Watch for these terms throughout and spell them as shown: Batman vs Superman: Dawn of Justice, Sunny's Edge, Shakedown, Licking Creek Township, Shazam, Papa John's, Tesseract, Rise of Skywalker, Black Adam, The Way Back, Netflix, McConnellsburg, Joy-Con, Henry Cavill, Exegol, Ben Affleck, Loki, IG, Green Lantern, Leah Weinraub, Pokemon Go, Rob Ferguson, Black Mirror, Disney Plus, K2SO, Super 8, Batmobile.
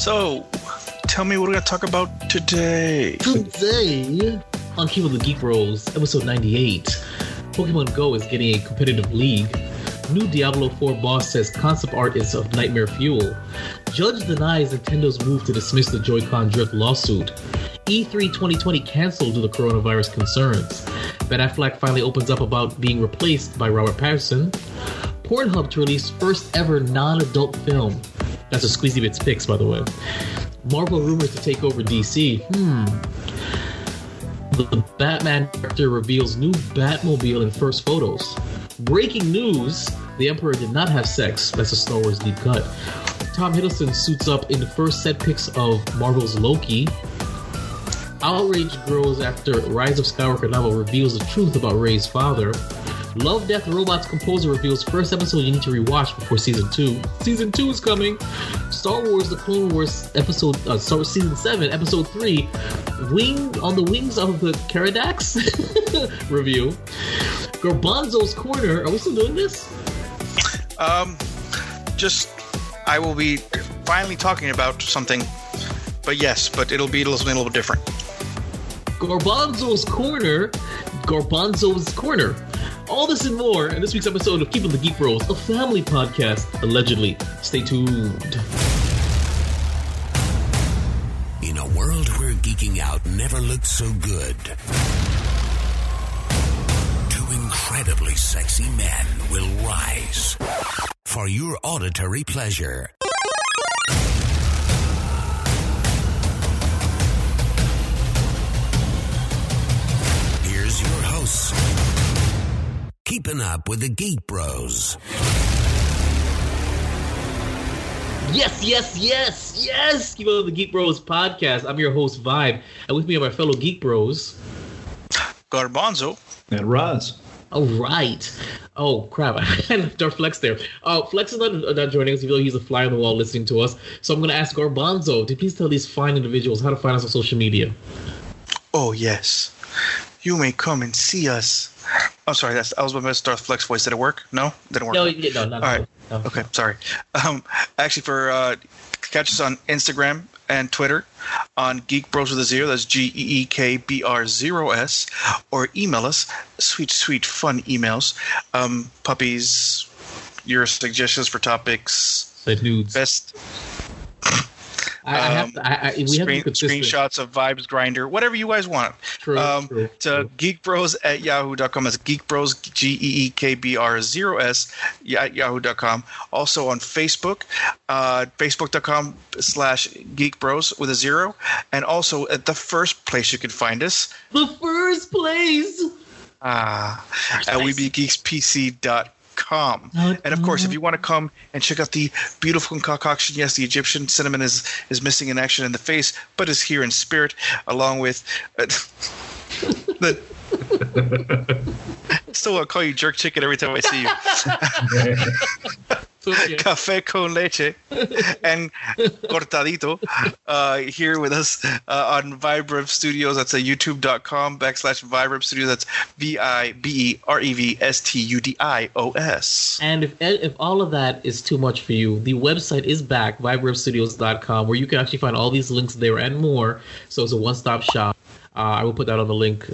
So, tell me what we're going to talk about today. Today, on Keep of the Geek Rolls, episode 98, Pokemon Go is getting a competitive league. New Diablo 4 boss says concept art is of nightmare fuel. Judge denies Nintendo's move to dismiss the Joy-Con drift lawsuit. E3 2020 canceled due to coronavirus concerns. Ben Affleck finally opens up about being replaced by Robert Pattinson. Pornhub to release first ever non-adult film. That's a Squeezy Bits Picks, by the way. Marvel rumors to take over DC. The Batman character reveals new Batmobile in first photos. Breaking news, the Emperor did not have sex. That's a Star Wars deep cut. Tom Hiddleston suits up in the first set pics of Marvel's Loki. Outrage grows after Rise of Skywalker novel reveals the truth about Rey's father. Love, Death, Robots composer reveals first episode you need to rewatch before season 2. Season 2 is coming. Star Wars The Clone Wars season 7, episode 3, on the wings of the Caradax review. Garbanzo's Corner. Are we still doing this? I will be finally talking about something. But yes, but it'll be something a little bit different. Garbanzo's Corner. All this and more in this week's episode of Keeping the Geek Rolls, a family podcast, allegedly. Stay tuned. In a world where geeking out never looked so good, two incredibly sexy men will rise for your auditory pleasure. Here's your hosts. Keeping up with the Geek Bros. Yes. Keeping up with the Geek Bros podcast. I'm your host, Vibe. And with me are my fellow Geek Bros. Garbanzo. And Roz. All right. Oh, crap. I left our Flex there. Flex is not joining us, even though he's a fly on the wall listening to us. So I'm going to ask Garbanzo to please tell these fine individuals how to find us on social media. Oh, yes. You may come and see us. I'm sorry, I was about to start Flex voice. Did it work? No? Didn't work. No. All right. No. Okay, sorry. Actually, catch us on Instagram and Twitter on Geek Bros with a Zero. That's GEEKBR0S. Or email us. Sweet, fun emails. Puppies, your suggestions for topics. The nudes. Best... screenshots of Vibes Grinder, whatever you guys want. True. Geekbros at yahoo.com. That's Geekbros, GEEKBR0S at yahoo.com. Also on Facebook, facebook.com/Geekbros with a zero. And also at the first place you can find us. The first place. At WeBeGeeksPC.com. And of course, if you want to come and check out the beautiful concoction, yes, the Egyptian cinnamon is missing in action in the face, but is here in spirit, along with I still want to call you jerk chicken every time I see you. Cafe con leche and cortadito here with us on Vibrev Studios. That's at youtube.com/Vibrev Studios. That's VIBREVSTUDIOS. And if all of that is too much for you, the website is back, vibrevstudios.com, where you can actually find all these links there and more. So it's a one-stop shop. I will put that on the link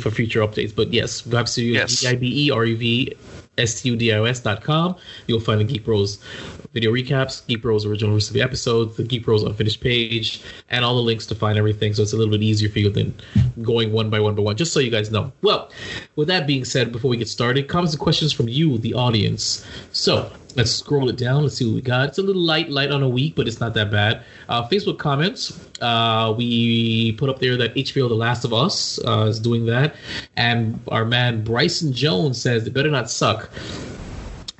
for future updates. But yes, Vibe Studios, VIBREVSTUDIOS.com. You'll find the Geek Bros video recaps, Geek Bros original recipe episodes, the Geek Bros unfinished page, and all the links to find everything. So it's a little bit easier for you than going one by one, just so you guys know. Well, with that being said, before we get started, comments and questions from you, the audience. So let's scroll it down. Let's see what we got. It's a little light on a week, but it's not that bad. Facebook comments. We put up there that HBO The Last of Us is doing that. And our man Bryson Jones says, it better not suck.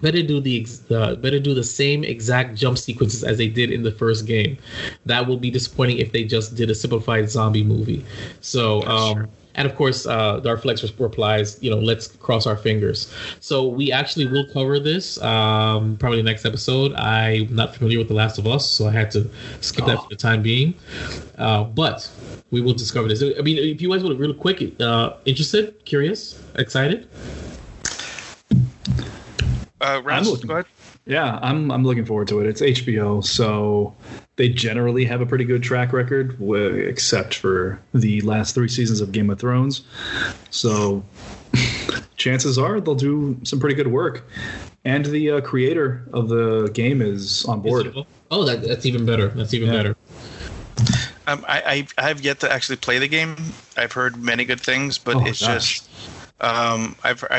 Better do the same exact jump sequences as they did in the first game. That will be disappointing if they just did a simplified zombie movie. So, sure. And of course, Darflex replies, let's cross our fingers. So we actually will cover this probably next episode. I'm not familiar with The Last of Us, so I had to skip that for the time being. But we will discover this. I mean, if you guys want to real quick, interested, curious, excited? Rams, go ahead. Yeah, I'm looking forward to it. It's HBO, so they generally have a pretty good track record, except for the last 3 seasons of Game of Thrones. So chances are they'll do some pretty good work. And the creator of the game is on board. Oh, that's even better. That's even better. I have yet to actually play the game. I've heard many good things, but just... I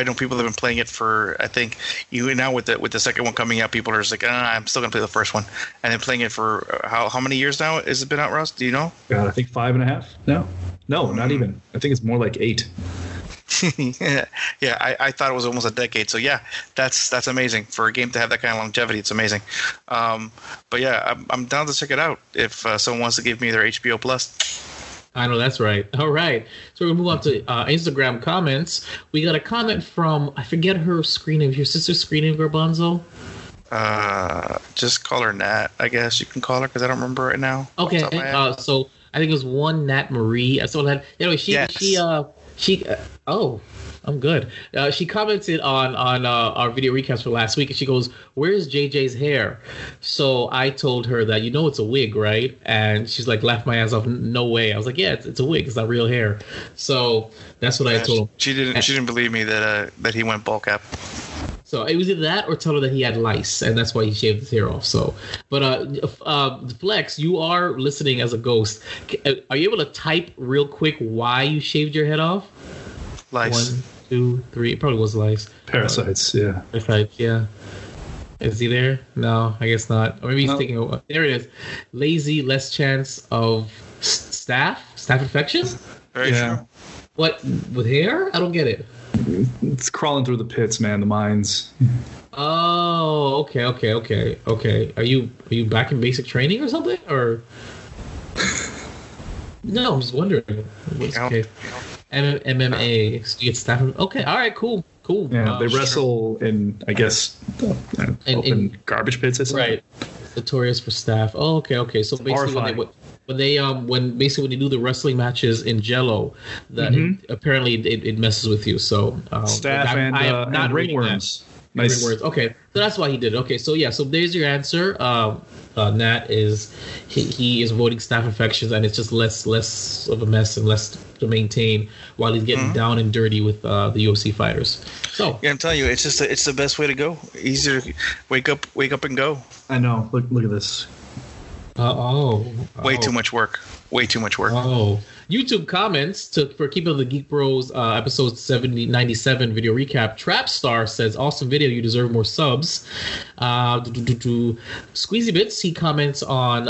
know people have been playing it for, I think, even now with the second one coming out, people are just like, I'm still gonna play the first one, and then playing it for how many years now has it been out, Ross? Do you know? God, I think 5.5. No, not even. I think it's more like 8. Yeah, I thought it was almost a decade. So yeah, that's amazing for a game to have that kind of longevity. It's amazing. But yeah, I'm down to check it out if someone wants to give me their HBO Plus. I know that's right. All right. So we're going to move on to Instagram comments. We got a comment from, I forget her screen name, your sister's screen name, Garbanzo. Just call her Nat, I guess you can call her, because I don't remember right now. Okay. So I think it was one Nat Marie. I saw that. Anyway, she I'm good. She commented on our video recaps for last week, and she goes, "Where's JJ's hair?" So I told her that, it's a wig, right? And she's like, laughed my ass off. No way. I was like, yeah, it's a wig. It's not real hair. So that's what I told her. She didn't believe me that he went ball cap. So it was either that or tell her that he had lice, and that's why he shaved his hair off. So, but Flex, you are listening as a ghost. Are you able to type real quick why you shaved your head off? Lice. 1, 2, 3. It probably was lice. Parasites. Yeah. Parasites. Yeah. Is he there? No, I guess not. Or maybe he's taking a. There it is. Lazy, less chance of staph infection. Very true. What with hair? I don't get it. It's crawling through the pits, man. The mines. Oh, okay. Are you back in basic training or something? Or no, I'm just wondering. Okay. MMA. So you get staff. Okay. All right. Cool. Yeah, they wrestle in, I guess, open garbage pits or something. Right. Notorious for staff. Oh, okay. So basically, when they do the wrestling matches in Jell-O, that it apparently messes with you. So staff and ringworms. Nice. Words. Okay, so that's why he did it. Okay, so yeah, so there's your answer. Nat is he is voting staph infections, and it's just less of a mess and less to maintain while he's getting down and dirty with the UFC fighters. So yeah, I'm telling you, it's just it's the best way to go. Easier, wake up and go. I know. Look at this. Way too much work. Oh. YouTube comments for Keep of the Geek Bros episode 97 video recap. Trapstar says, "Awesome video. You deserve more subs." Squeezy Bits, he comments on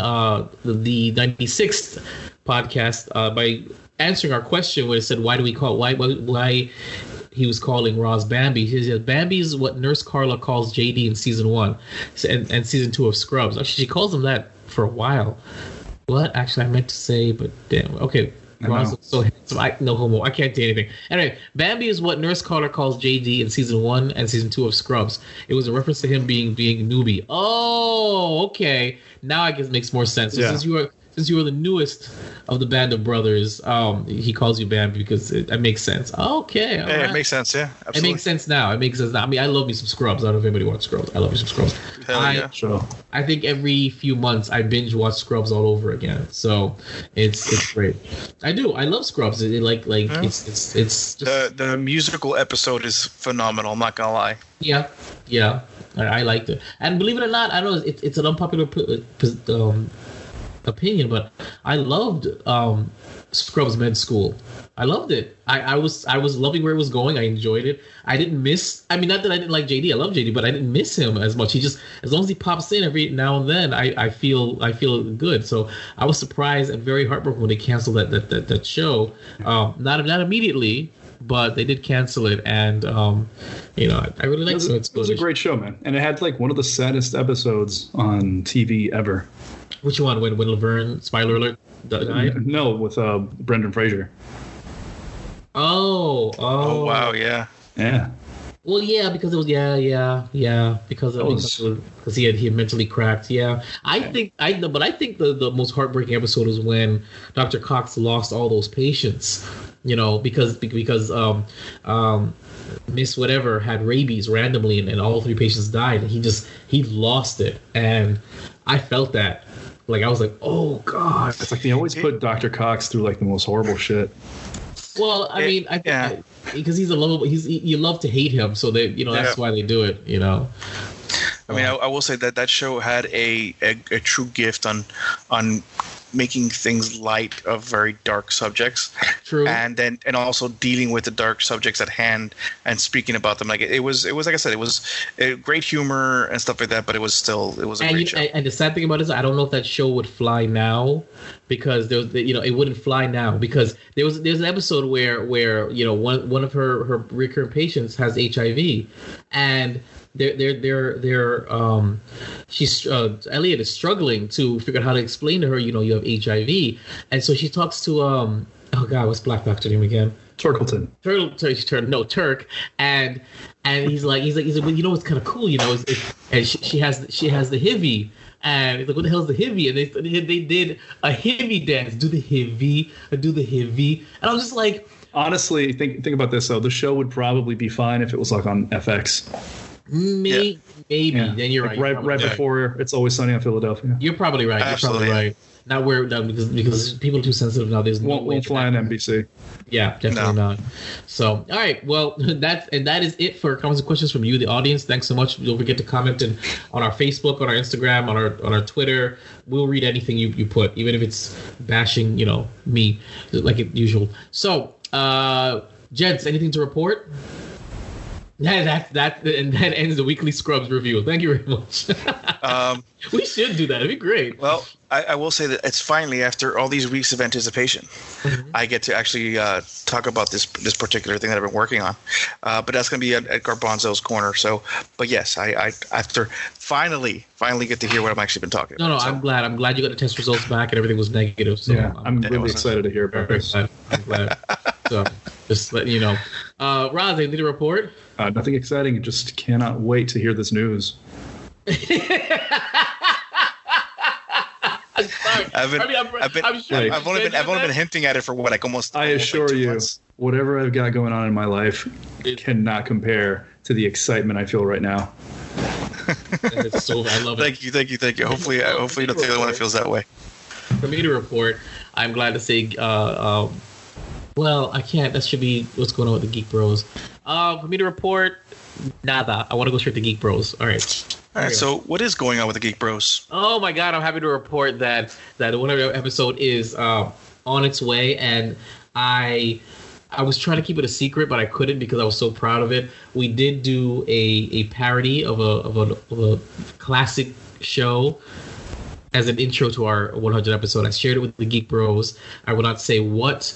the 96th podcast by answering our question when it said, why he was calling Ross Bambi. He said, "Bambi is what Nurse Carla calls JD in season 1 and season 2 of Scrubs." Actually, she calls him that for a while. What? Actually, I meant to say, but damn. Okay. Ross, so handsome. No homo. I can't do anything. Anyway, Bambi is what Nurse Carter calls JD in season 1 and season 2 of Scrubs. It was a reference to him being newbie. Oh, okay. Now I guess it makes more sense. So since you were the newest of the band of brothers, he calls you Bambi because it makes sense. Okay. Yeah, right. It makes sense. Yeah, absolutely. It makes sense now. I mean, I love me some Scrubs. I don't know if anybody wants Scrubs. I love me some Scrubs. Sure. I think every few months I binge watch Scrubs all over again. So it's great. I do. I love Scrubs. It's just... the musical episode is phenomenal. I'm not gonna lie. Yeah. I liked it. And believe it or not, I know it's an unpopular opinion, but I loved Scrubs Med School. I loved it. I was loving where it was going. I enjoyed it. I didn't miss. I mean, not that I didn't like JD. I love JD, but I didn't miss him as much. He just, as long as he pops in every now and then, I feel good. So I was surprised and very heartbroken when they canceled that show. Not immediately, but they did cancel it, and I really liked it. It was a great show, man, and it had like one of the saddest episodes on TV ever. Which one? When Laverne, spoiler alert, died? No, with Brendan Fraser. Oh, wow, yeah. Well, yeah, because it was because he had mentally cracked. Yeah, I think the most heartbreaking episode was when Dr. Cox lost all those patients. You know, because Miss Whatever had rabies randomly, and all three patients died, and he lost it, and I felt that. Like, I was like, oh God! It's like they always put Dr. Cox through like the most horrible shit. Well, I mean, I think because he's a lovable. You love to hate him, so they, you know, that's why they do it. You know, I mean, I will say that show had a true gift on making things light of very dark subjects. True. And also dealing with the dark subjects at hand and speaking about them. Like it was like I said, it was great humor and stuff like that, but it was still a great show. And the sad thing about it is I don't know if that show would fly now, because there's an episode where you know one of her recurrent patients has HIV, and Elliot is struggling to figure out how to explain to her, you know, you have HIV. And so she talks to, what's Black Doctor's name again? Turkleton. Turk. And he's like, well, you know, it's kind of cool, you know, and she has the HIV. And he's like, what the hell's the HIV? And they did a HIV dance. Do the HIV. And I was just like. Honestly, think about this, though. The show would probably be fine if it was like on FX. Maybe. Yeah. Then you're right before It's Always Sunny in Philadelphia. You're probably right. Absolutely. You're probably right. Not where because people are too sensitive now. There's won't fly on NBC. Yeah, definitely not. So, all right. Well, that is it for comments and questions from you, the audience. Thanks so much. Don't forget to comment on our Facebook, on our Instagram, on our Twitter. We'll read anything you put, even if it's bashing, you know, me like usual. So, gents, anything to report? Yeah, and that ends the weekly Scrubs review. Thank you very much. We should do that. It'd be great. Well, I will say that it's finally, after all these weeks of anticipation, mm-hmm. I get to actually talk about this particular thing that I've been working on. But that's going to be at Garbanzo's Corner. So, but yes, I after finally get to hear what I've actually been talking about. No, so. I'm glad you got the test results back and everything was negative. So yeah, I'm really excited to hear about this. I'm glad. So, just letting you know. Roz, anything to report? Nothing exciting. Just cannot wait to hear this news. I'm sorry. I've only been hinting at it for what, like almost. I assure you, months. Whatever I've got going on in my life cannot compare to the excitement I feel right now. It's so, I love it. Thank you. Hopefully, you're not the only one that feels that way. For me to report, I'm glad to say. Well, I can't. That should be what's going on with the Geek Bros. For me to report, nada. I want to go straight to Geek Bros. All right. All right, so what is going on with the Geek Bros? Oh, my God. I'm happy to report that the whatever episode is on its way, and I was trying to keep it a secret, but I couldn't because I was so proud of it. We did do a parody of a classic show as an intro to our 100th episode. I shared it with the Geek Bros. I will not say what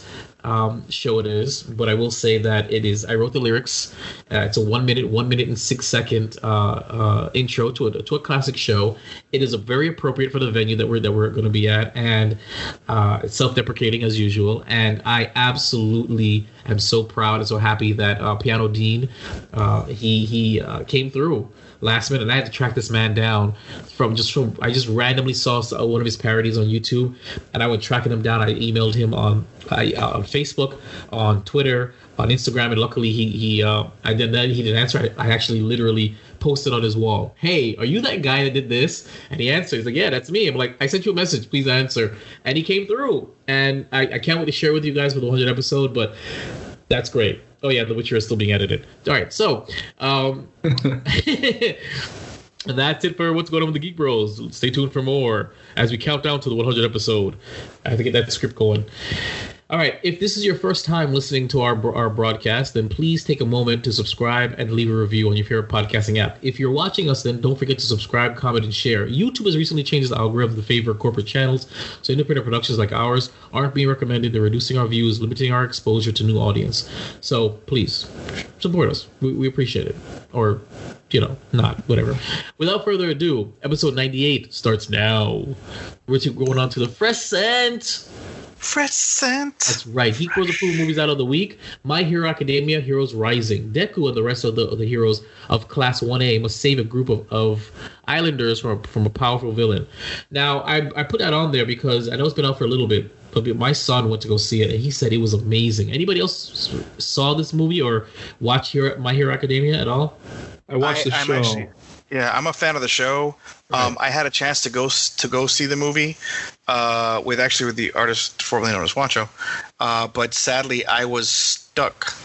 show it is, but I will say that it is. I wrote the lyrics. It's a 1 minute and 6 second intro to a classic show. It is very appropriate for the venue that we're going to be at, and it's self-deprecating as usual. And I absolutely am so proud and so happy that Piano Dean he came through last minute. And I had to track this man down from I just randomly saw one of his parodies on YouTube, and I was tracking him down. I emailed him on Facebook, on Twitter, on Instagram, and luckily he didn't answer. I actually literally posted on his wall, "Hey, are you that guy that did this?" And he answered. He's like, "Yeah, that's me." I'm like, "I sent you a message. Please answer." And he came through, and I can't wait to share with you guys for the 100th episode. But that's great. Oh yeah, The Witcher is still being edited. All right, so that's it for what's going on with the Geek Bros. Stay tuned for more as we count down to the 100th episode. I have to get that script going. All right, if this is your first time listening to our broadcast, then please take a moment to subscribe and leave a review on your favorite podcasting app. If you're watching us, then don't forget to subscribe, comment, and share. YouTube has recently changed the algorithm to favor corporate channels, so independent productions like ours aren't being recommended. They're reducing our views, limiting our exposure to new audience. So please support us. We appreciate it. Or, you know, not. Whatever. Without further ado, episode 98 starts now. We're going on to the present. present. That's right. Hero of the Fool movies out of the week. My Hero Academia, Heroes Rising. Deku and the rest of the heroes of Class 1A must save a group of islanders from a powerful villain. Now, I put that on there because I know it's been out for a little bit, but my son went to go see it, and he said it was amazing. Anybody else saw this movie or watch My Hero Academia at all? I watched the show. Yeah, I'm a fan of the show. Right. I had a chance to go see the movie with the artist formerly known as Wancho, but sadly I was stuck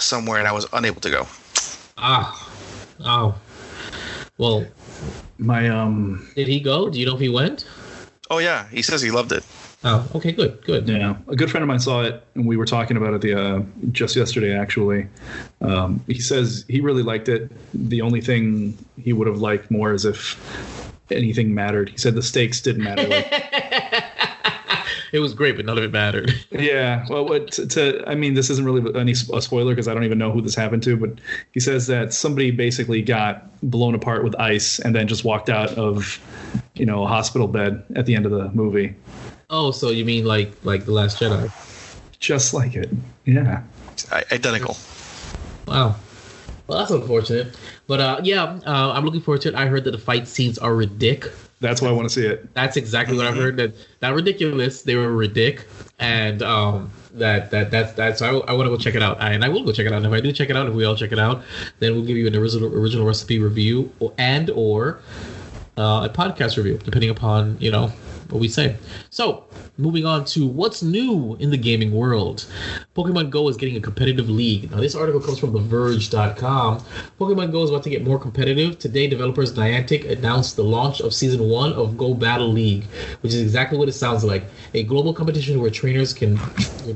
somewhere and I was unable to go. Well, my did he go? Do you know if he went? Oh yeah, he says he loved it. Oh, okay, good. Yeah, a good friend of mine saw it, and we were talking about it just yesterday, actually. He says he really liked it. The only thing he would have liked more is if anything mattered. He said the stakes didn't matter. It was great, but none of it mattered. Yeah, well, this isn't really a spoiler because I don't even know who this happened to, but he says that somebody basically got blown apart with ice and then just walked out of, a hospital bed at the end of the movie. Oh, so you mean like The Last Jedi? Just like it, yeah. Identical. Wow. Well, that's unfortunate. But I'm looking forward to it. I heard that the fight scenes are ridiculous. That's why I want to see it. That's exactly what I've heard. That ridiculous. They were ridiculous, and that's. I want to go check it out, and I will go check it out. And if I do check it out, if we all check it out, then we'll give you an original recipe review or a podcast review, depending upon what we say. So, moving on to what's new in the gaming world. Pokemon Go is getting a competitive league. Now, this article comes from TheVerge.com. Pokemon Go is about to get more competitive. Today, developers Niantic announced the launch of Season 1 of Go Battle League, which is exactly what it sounds like. A global competition where trainers can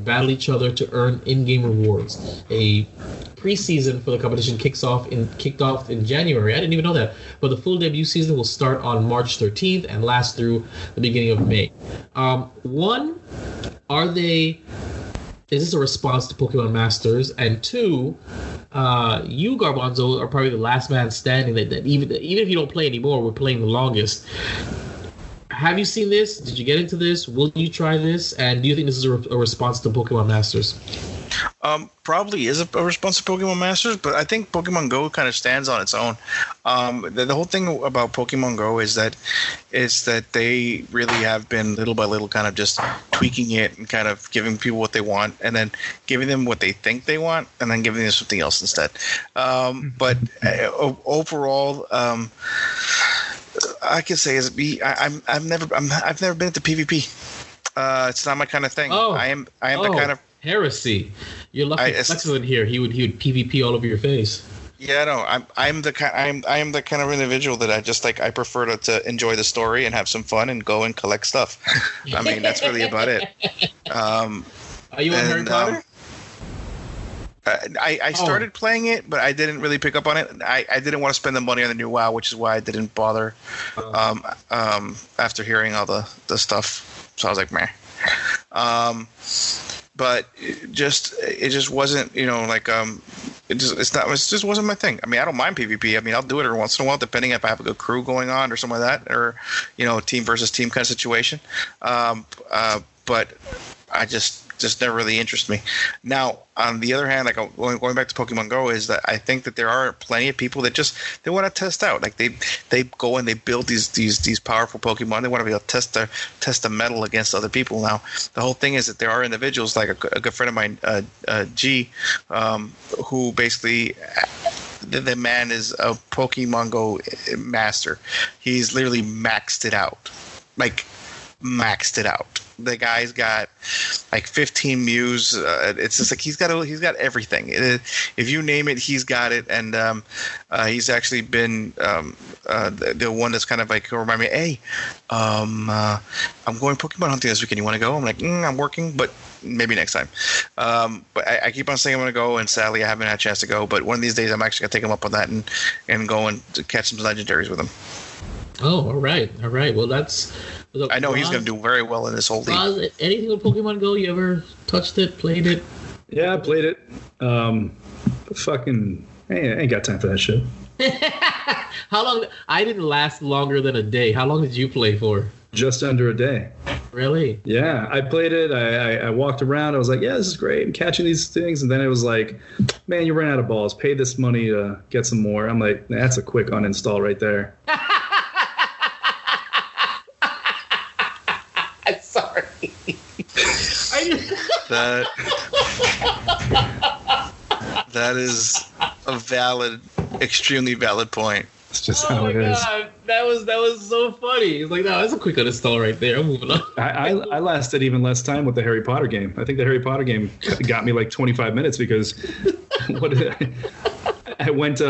battle each other to earn in-game rewards. A preseason for the competition kicked off in January. I didn't even know that. But the full debut season will start on March 13th and last through the beginning of May. Is this a response to Pokemon Masters? And two, you, Garbanzo, are probably the last man standing that even if you don't play anymore, we're playing the longest. Have you seen this? Did you get into this? Will you try this? And do you think this is a response to Pokemon Masters? Probably is a response to Pokemon Masters, but I think Pokemon Go kind of stands on its own. The whole thing about Pokemon Go is that they really have been little by little kind of just tweaking it and kind of giving people what they want and then giving them what they think they want and then giving them something else instead. Overall, I can say I've never been into PvP. It's not my kind of thing. Oh. I am the kind of heresy. You're lucky Lex isn't here. He would PvP all over your face. Yeah, no. I am the kind of individual that I just like. I prefer to enjoy the story and have some fun and go and collect stuff. I mean, that's really about it. Are you on Harry Potter? I started playing it, but I didn't really pick up on it. I didn't want to spend the money on the new WoW, which is why I didn't bother. After hearing all the stuff, so I was like, meh. But it just wasn't, it just wasn't my thing. I mean, I don't mind PvP. I mean, I'll do it every once in a while, depending if I have a good crew going on or something like that, or team versus team kind of situation. But I just never really interests me. Now, on the other hand, like going back to Pokemon Go, is that I think that there are plenty of people that they want to test out. Like they go and they build these powerful Pokemon. They want to be able to test the metal against other people. Now, the whole thing is that there are individuals like a good friend of mine, G, who basically. The man is a Pokemon Go master. He's literally maxed it out, The guy's got 15 Mews. It's just he's got everything. If you name it, he's got it. And he's actually been the one that's kind of remind me, hey, I'm going Pokemon hunting this weekend. You want to go? I'm like, I'm working, but maybe next time. But I keep on saying I'm going to go, and sadly I haven't had a chance to go. But one of these days I'm actually going to take him up on that and go and catch some legendaries with him. Oh, all right. Well, that's. I know he's going to do very well in this whole league. Anything with Pokemon Go? You ever touched it, played it? Yeah, I played it. I ain't got time for that shit. How long? I didn't last longer than a day. How long did you play for? Just under a day. Really? Yeah, I played it. I walked around. I was like, yeah, this is great. I'm catching these things. And then it was like, man, you ran out of balls. Pay this money to get some more. I'm like, that's a quick uninstall right there. I'm sorry. That is a valid, extremely valid point. It's just how it is. God. That was so funny. It's like, no, that's a quick uninstall right there. I'm moving on. I lasted even less time with the Harry Potter game. I think the Harry Potter game got me like 25 minutes because I went to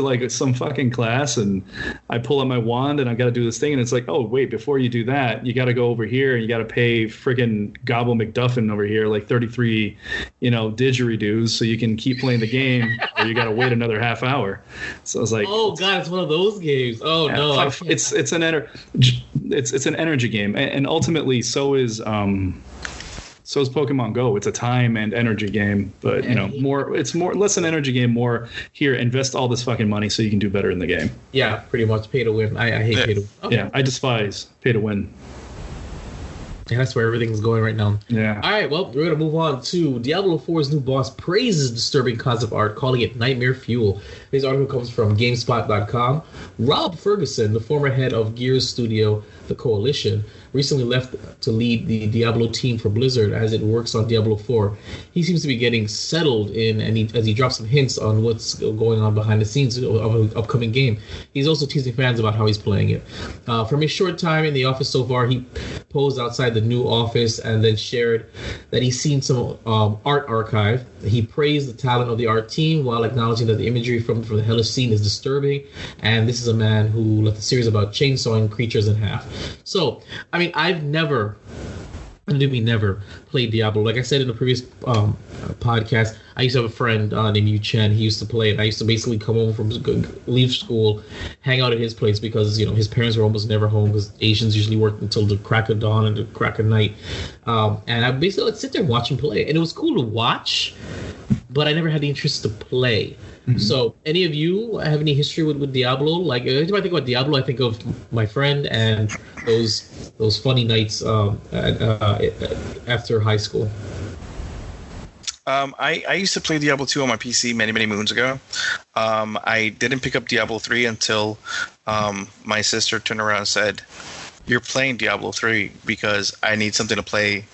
like some fucking class and I pull out my wand and I got to do this thing and it's like, oh wait, before you do that, you got to go over here and you got to pay friggin' Gobble McDuffin over here like 33, didgeridoos so you can keep playing the game or you got to wait another half hour. So I was like, oh god, it's one of those games. Oh no, it's an energy game and ultimately so is Pokemon Go. It's a time and energy game, but it's less an energy game, more here, invest all this fucking money so you can do better in the game. Yeah, pretty much pay to win. I hate pay to win. Okay. Yeah, I despise pay to win. Yeah, that's where everything's going right now. Yeah. All right, well, we're going to move on to Diablo 4's new boss praises disturbing concept art, calling it nightmare fuel. This article comes from GameSpot.com. Rob Ferguson, the former head of Gears studio, The Coalition, recently left to lead the Diablo team for Blizzard as it works on Diablo 4. He seems to be getting settled in as he drops some hints on what's going on behind the scenes of an upcoming game. He's also teasing fans about how he's playing it. From his short time in the office so far, he posed outside the new office and then shared that he's seen some art archive. He praised the talent of the art team while acknowledging that the imagery from the hellish scene is disturbing, and this is a man who left a series about chainsawing creatures in half. So, I've never, and do mean never, played Diablo. Like I said in the previous podcast, I used to have a friend named Yu Chen. He used to play, and I used to basically come home from leave school, hang out at his place because his parents were almost never home because Asians usually worked until the crack of dawn and the crack of night. And I basically would sit there and watch him play, and it was cool to watch, but I never had the interest to play. Mm-hmm. So, any of you have any history with Diablo? Like, anytime I think about Diablo, I think of my friend and those funny nights after high school. I used to play Diablo 2 on my PC many, many moons ago. I didn't pick up Diablo 3 until my sister turned around and said, "You're playing Diablo 3 because I need something to play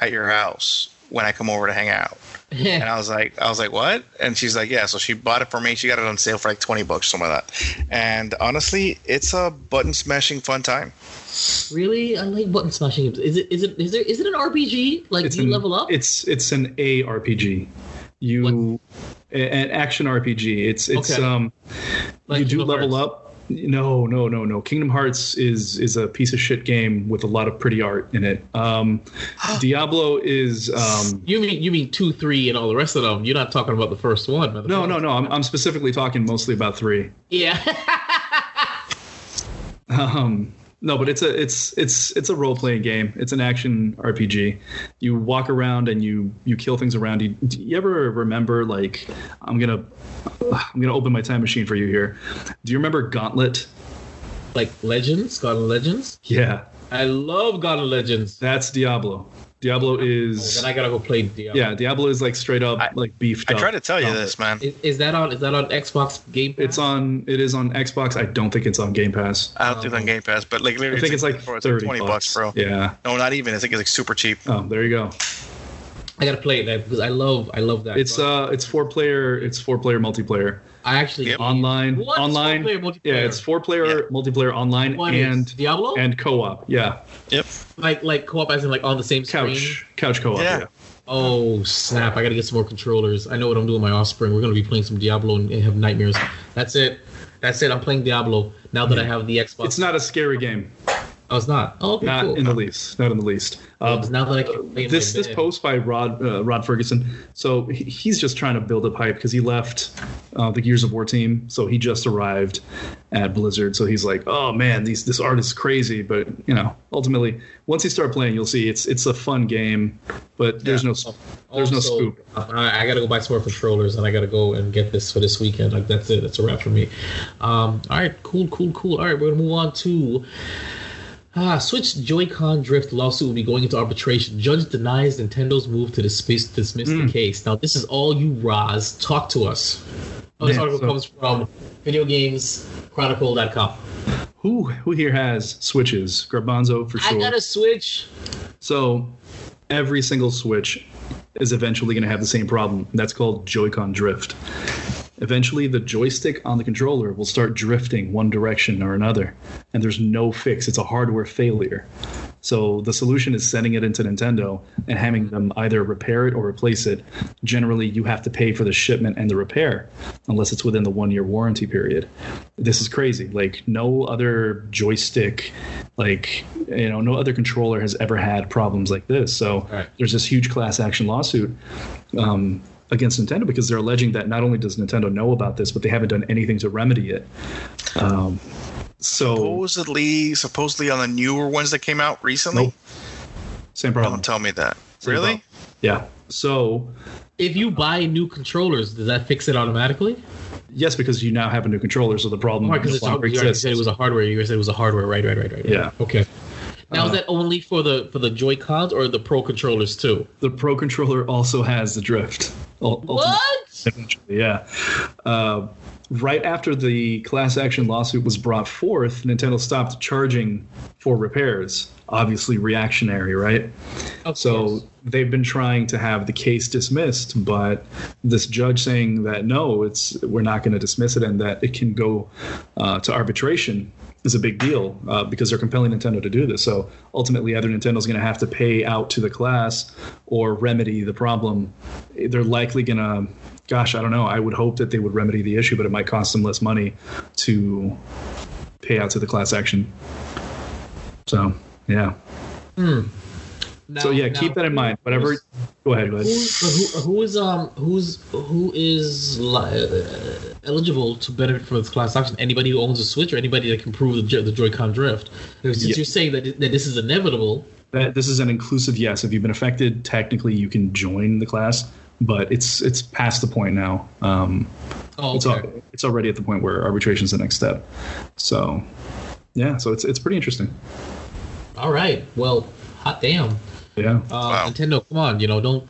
at your house when I come over to hang out." And I was like, what? And she's like, yeah. So she bought it for me. She got it on sale for like $20, something like that. And honestly, it's a button smashing fun time. Really, I like button smashing. Is it an RPG? Like, do you level up? It's an ARPG. An action RPG. It's okay. Like you do level up. No. Kingdom Hearts is a piece of shit game with a lot of pretty art in it. Diablo is... You mean 2, 3, and all the rest of them. You're not talking about the first one. No. I'm specifically talking mostly about 3. Yeah. No, but it's a role-playing game. It's an action RPG. You walk around and you kill things around you. Do you ever remember, like, I'm gonna open my time machine for you here. Do you remember Gauntlet? Like Legends? Gauntlet Legends? Yeah. I love Gauntlet Legends. That's Diablo. Diablo is... Then I gotta go play Diablo. Yeah, Diablo is like straight up, like beefed up. I try to tell you this, man. Is that on Xbox Game Pass? It is on Xbox. I don't think it's on Game Pass. I don't think it's on Game Pass, but like literally I think it's like $20, bro. Yeah. No, not even. I think it's like super cheap. Oh, there you go. I gotta play it because I love that. It's four player multiplayer. I actually online. Yeah, it's four player multiplayer online and Diablo and co-op. Yeah. Yep. Like co-op as in like on the same screen. Couch co-op. Yeah. Oh snap! I gotta get some more controllers. I know what I'm doing with my offspring. We're gonna be playing some Diablo and have nightmares. That's it. I'm playing Diablo now that I have the Xbox. It's not a scary game. Oh, it's not. Oh, okay, cool. Not in the least. Now that I can play this post by Rod Ferguson. So he's just trying to build up hype because he left the Gears of War team. So he just arrived at Blizzard. So he's like, oh man, this art is crazy. But ultimately, once you start playing, you'll see it's a fun game. But there's no scoop. I gotta go buy some more controllers and I gotta go and get this for this weekend. Like that's it. That's a wrap for me. All right, cool. All right, we're gonna move on to. Switch Joy-Con drift lawsuit will be going into arbitration. Judge denies Nintendo's move to dismiss the case. Now, this is all you, Roz. Talk to us. Oh, this article comes from videogameschronicle.com. Who here has Switches? Garbanzo, for sure. I got a Switch. So, every single Switch is eventually going to have the same problem. That's called Joy-Con drift. Eventually, the joystick on the controller will start drifting one direction or another, and there's no fix. It's a hardware failure. So the solution is sending it into Nintendo and having them either repair it or replace it. Generally, you have to pay for the shipment and the repair, unless it's within the one-year warranty period. This is crazy. Like, no other joystick, no other controller has ever had problems like this. So There's this huge class action lawsuit against Nintendo, because they're alleging that not only does Nintendo know about this, but they haven't done anything to remedy it. Supposedly on the newer ones that came out recently? Nope. Same problem. Don't tell me that. Same really? Problem. Yeah. So if you buy new controllers, does that fix it automatically? Yes, because you now have a new controller, so the problem is no longer exists. You said it was a hardware. You said it was a hardware, right. Yeah. Okay. Now, is that only for the Joy-Cons or the Pro controllers too? The Pro controller also has the drift. What? Yeah. Right after the class action lawsuit was brought forth, Nintendo stopped charging for repairs. Obviously reactionary, right? So they've been trying to have the case dismissed, but this judge saying that no, we're not going to dismiss it, and that it can go to arbitration is a big deal because they're compelling Nintendo to do this. So ultimately, either Nintendo's going to have to pay out to the class or remedy the problem. They're likely going to, I don't know. I would hope that they would remedy the issue, but it might cost them less money to pay out to the class action. So, yeah. Now, keep that in mind. Whatever. Go ahead. Who is eligible to benefit from this class action? Anybody who owns a Switch, or anybody that can prove the Joy-Con drift? Since you're saying that this is inevitable, that this is an inclusive yes. If you've been affected, technically you can join the class, but it's past the point now. It's already at the point where arbitration is the next step. So, yeah. So it's pretty interesting. All right. Well, hot damn. Yeah. Wow. Nintendo, come on, don't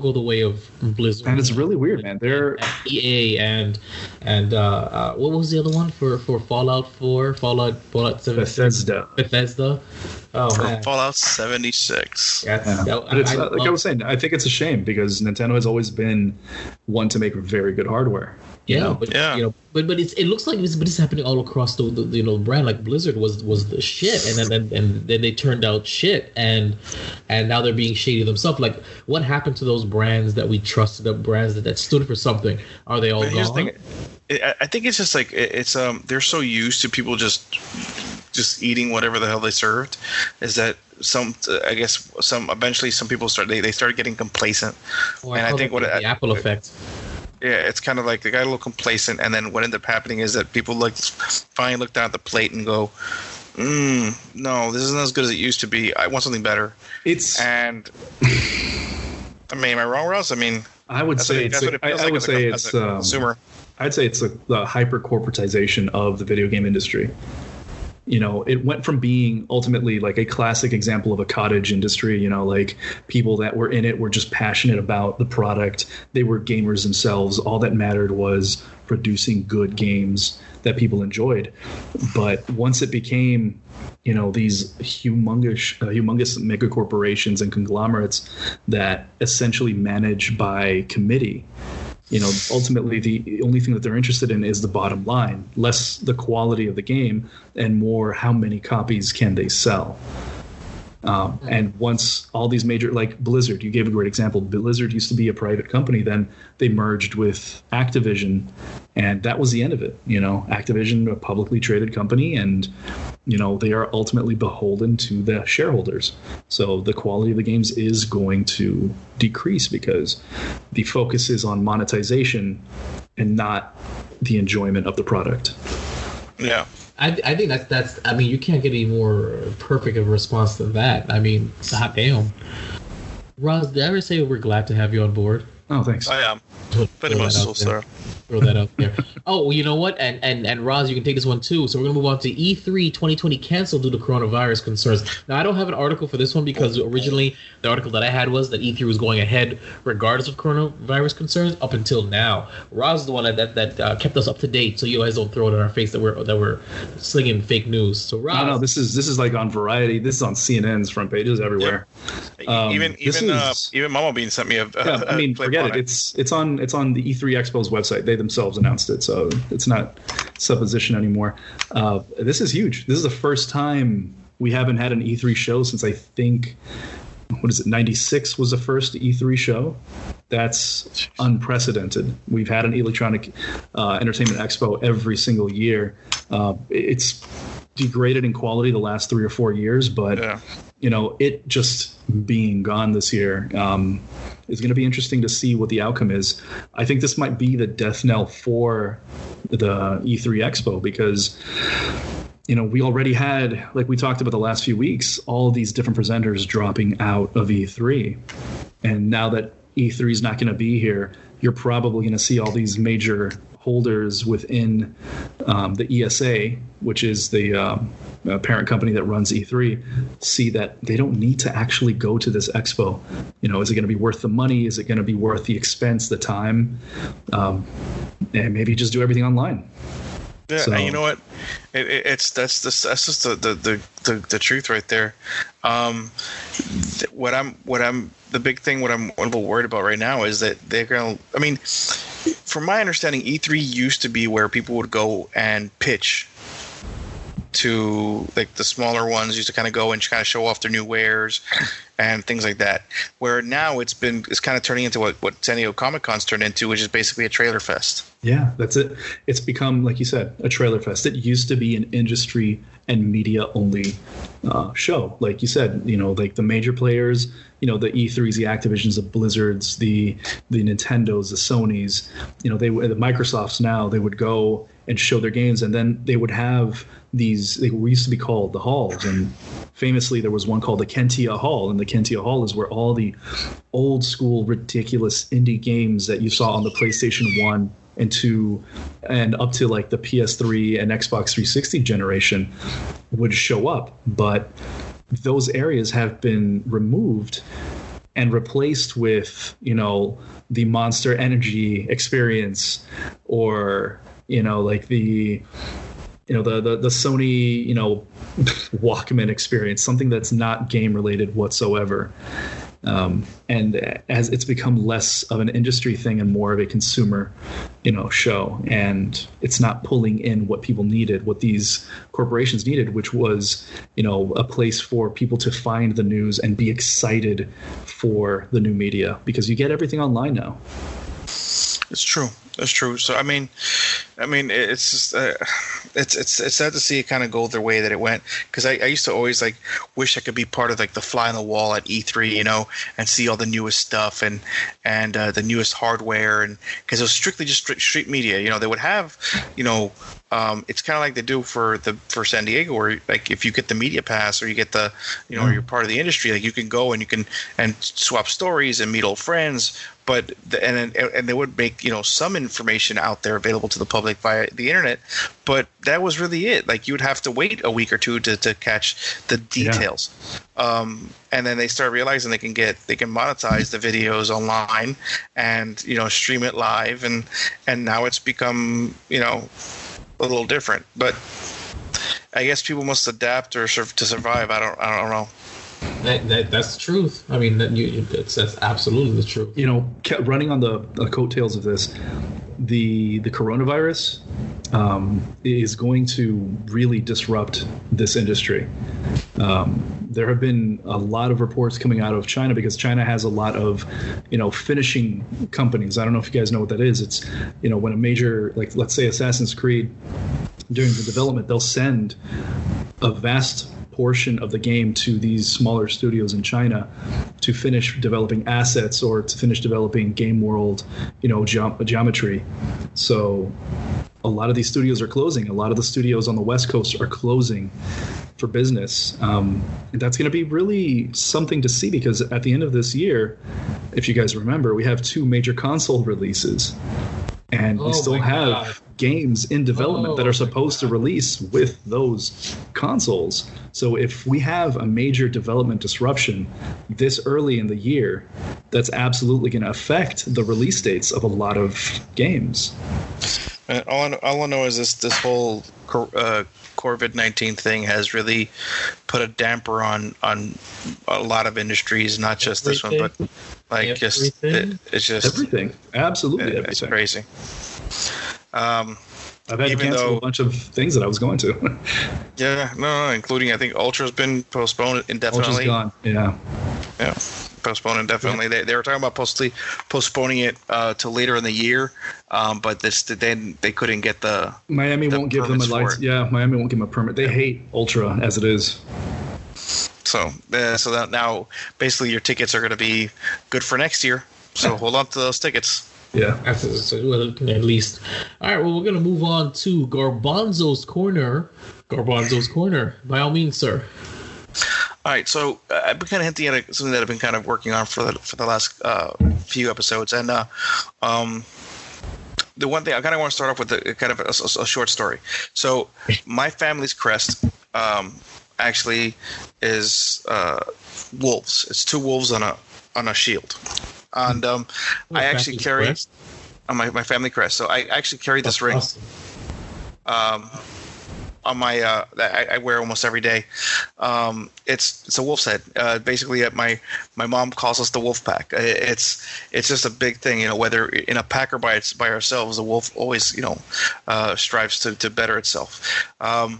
go the way of Blizzard. And it's really weird, man. They're EA and what was the other one for Fallout 4, Fallout 76? Bethesda. Oh, man. Fallout 76. I was saying, I think it's a shame because Nintendo has always been one to make very good hardware. It looks like it's happening all across the brand. Like Blizzard was the shit, and then they turned out shit, and now they're being shady themselves. Like, what happened to those brands that we trusted, the brands that stood for something? Are they all gone? I think it's just like it's they're so used to people just eating whatever the hell they served, is that eventually some people start getting complacent, and I think the Apple effect. Yeah, it's kind of like they got a little complacent, and then what ended up happening is that people finally look down at the plate and go, no, this isn't as good as it used to be. I want something better. Am I wrong, Ross? I mean, I would say consumer. I'd say it's the hyper corporatization of the video game industry. It went from being ultimately like a classic example of a cottage industry, like people that were in it were just passionate about the product. They were gamers themselves. All that mattered was producing good games that people enjoyed. But once it became, these humongous mega corporations and conglomerates that essentially manage by committee, ultimately the only thing that they're interested in is the bottom line, less the quality of the game and more how many copies can they sell. And once all these major, like Blizzard, you gave a great example. Blizzard used to be a private company. Then they merged with Activision, and that was the end of it. Activision, a publicly traded company, and, they are ultimately beholden to the shareholders. So the quality of the games is going to decrease because the focus is on monetization and not the enjoyment of the product. Yeah. I think that's. I mean, you can't get any more perfect of a response than that. I mean, hot damn. Roz, did I ever say we're glad to have you on board? Oh, thanks. I am. Pretty much so, sir. Throw that out there. Oh, well, you know what? And Roz, you can take this one too. So we're going to move on to E3 2020 canceled due to coronavirus concerns. Now, I don't have an article for this one because originally the article that I had was that E3 was going ahead regardless of coronavirus concerns up until now. Roz is the one that kept us up to date, so you guys don't throw it in our face that we're slinging fake news. So Roz, no, this is like on Variety. This is on CNN's front pages everywhere. Yep. Even Mama Bean sent me a. Forget it. It's on the E3 Expo's website. They themselves announced it, so it's not supposition anymore. This is huge. This is the first time we haven't had an E3 show since, I think, what is it, 96 was the first E3 show? That's unprecedented. We've had an electronic entertainment expo every single year. It's degraded in quality the last 3 or 4 years, but you know, it just being gone this year is going to be interesting to see what the outcome is. I think this might be the death knell for the E3 Expo because, you know, we already had, like we talked about the last few weeks, all these different presenters dropping out of E3. And now that E3 is not going to be here, you're probably going to see all these major holders within the ESA, which is the parent company that runs E3, see that they don't need to actually go to this expo. You know, is it going to be worth the money? Is it going to be worth the expense, the time? And maybe just do everything online. Yeah, so. And you know what? That's just the truth right there. What I'm worried about right now is that they're gonna. I mean, from my understanding, E3 used to be where people would go and pitch to, like, the smaller ones used to kind of go and kind of show off their new wares and things like that. Where now it's kind of turning into what San Diego Comic-Con's turned into, which is basically a trailer fest. Yeah, that's it. It's become, like you said, a trailer fest. It used to be an industry and media only show. Like you said, you know, like the major players, you know, the E3s, the Activisions, the Blizzards, the Nintendos, the Sonys, you know, the Microsofts now, they would go and show their games, and then they would have these, they used to be called the halls, and famously there was one called the Kentia Hall, and the Kentia Hall is where all the old school ridiculous indie games that you saw on the PlayStation 1 and 2 and up to like the PS3 and Xbox 360 generation would show up, but those areas have been removed and replaced with, you know, the Monster Energy experience, or you know, like the Sony, you know, Walkman experience, something that's not game related whatsoever. And as it's become less of an industry thing and more of a consumer, you know, show, and it's not pulling in what people needed, what these corporations needed, which was, you know, a place for people to find the news and be excited for the new media, because you get everything online now. It's true. That's true. So I mean, it's just it's sad to see it kind of go the way that it went, because I used to always like wish I could be part of like the fly on the wall at E3, you know, and see all the newest stuff and the newest hardware, and because it was strictly just street media, you know, they would have, you know. It's kind of like they do for San Diego, where like if you get the media pass or you get the, you know, or you're part of the industry, like you can go and you can swap stories and meet old friends. But and they would make, you know, some information out there available to the public via the internet, but that was really it. Like you would have to wait a week or two to catch the details. Yeah. And then they start realizing they can monetize the videos online and, you know, stream it live, and now it's become, you know, a little different, but I guess people must adapt or to survive. I don't know. That's the truth. I mean, that's absolutely the truth. You know, running on the coattails of this, the coronavirus is going to really disrupt this industry. There have been a lot of reports coming out of China, because China has a lot of, you know, finishing companies. I don't know if you guys know what that is. It's, you know, when a major, like let's say Assassin's Creed, during the development, they'll send a vast portion of the game to these smaller studios in China to finish developing assets or to finish developing game world, you know, geometry. So a lot of these studios are closing. A lot of the studios on the West Coast are closing for business. That's going to be really something to see, because at the end of this year, if you guys remember, we have 2 major console releases. And we still have games in development that are supposed to release with those consoles. So if we have a major development disruption this early in the year, that's absolutely going to affect the release dates of a lot of games. All I know is this whole COVID-19 thing has really put a damper on a lot of industries, not just everything. This one, but like everything. It's just everything. Absolutely, everything. It's crazy. I've had to cancel a bunch of things that I was going to. Including I think Ultra's been postponed indefinitely. Ultra's gone. Yeah. Postponed indefinitely. They were talking about postponing it to later in the year, but they couldn't get the Miami won't give them a license. Yeah, Miami won't give them a permit. They hate Ultra as it is. So that now basically your tickets are going to be good for next year. So hold on to those tickets. Yeah, at least. All right, well, we're going to move on to Garbanzo's Corner. Garbanzo's Corner, by all means, sir. All right, so I've been kind of hinting at something that I've been kind of working on for the last few episodes. And the one thing I kind of want to start off with a short story. So my family's crest actually is wolves. It's 2 wolves on a shield. And I actually carry on my family crest. So I actually carry this ring. Awesome. On my that I wear almost every day. It's a wolf's head. Basically, my mom calls us the wolf pack. It's just a big thing, you know. Whether in a pack or by ourselves, the wolf always, you know, strives to better itself. What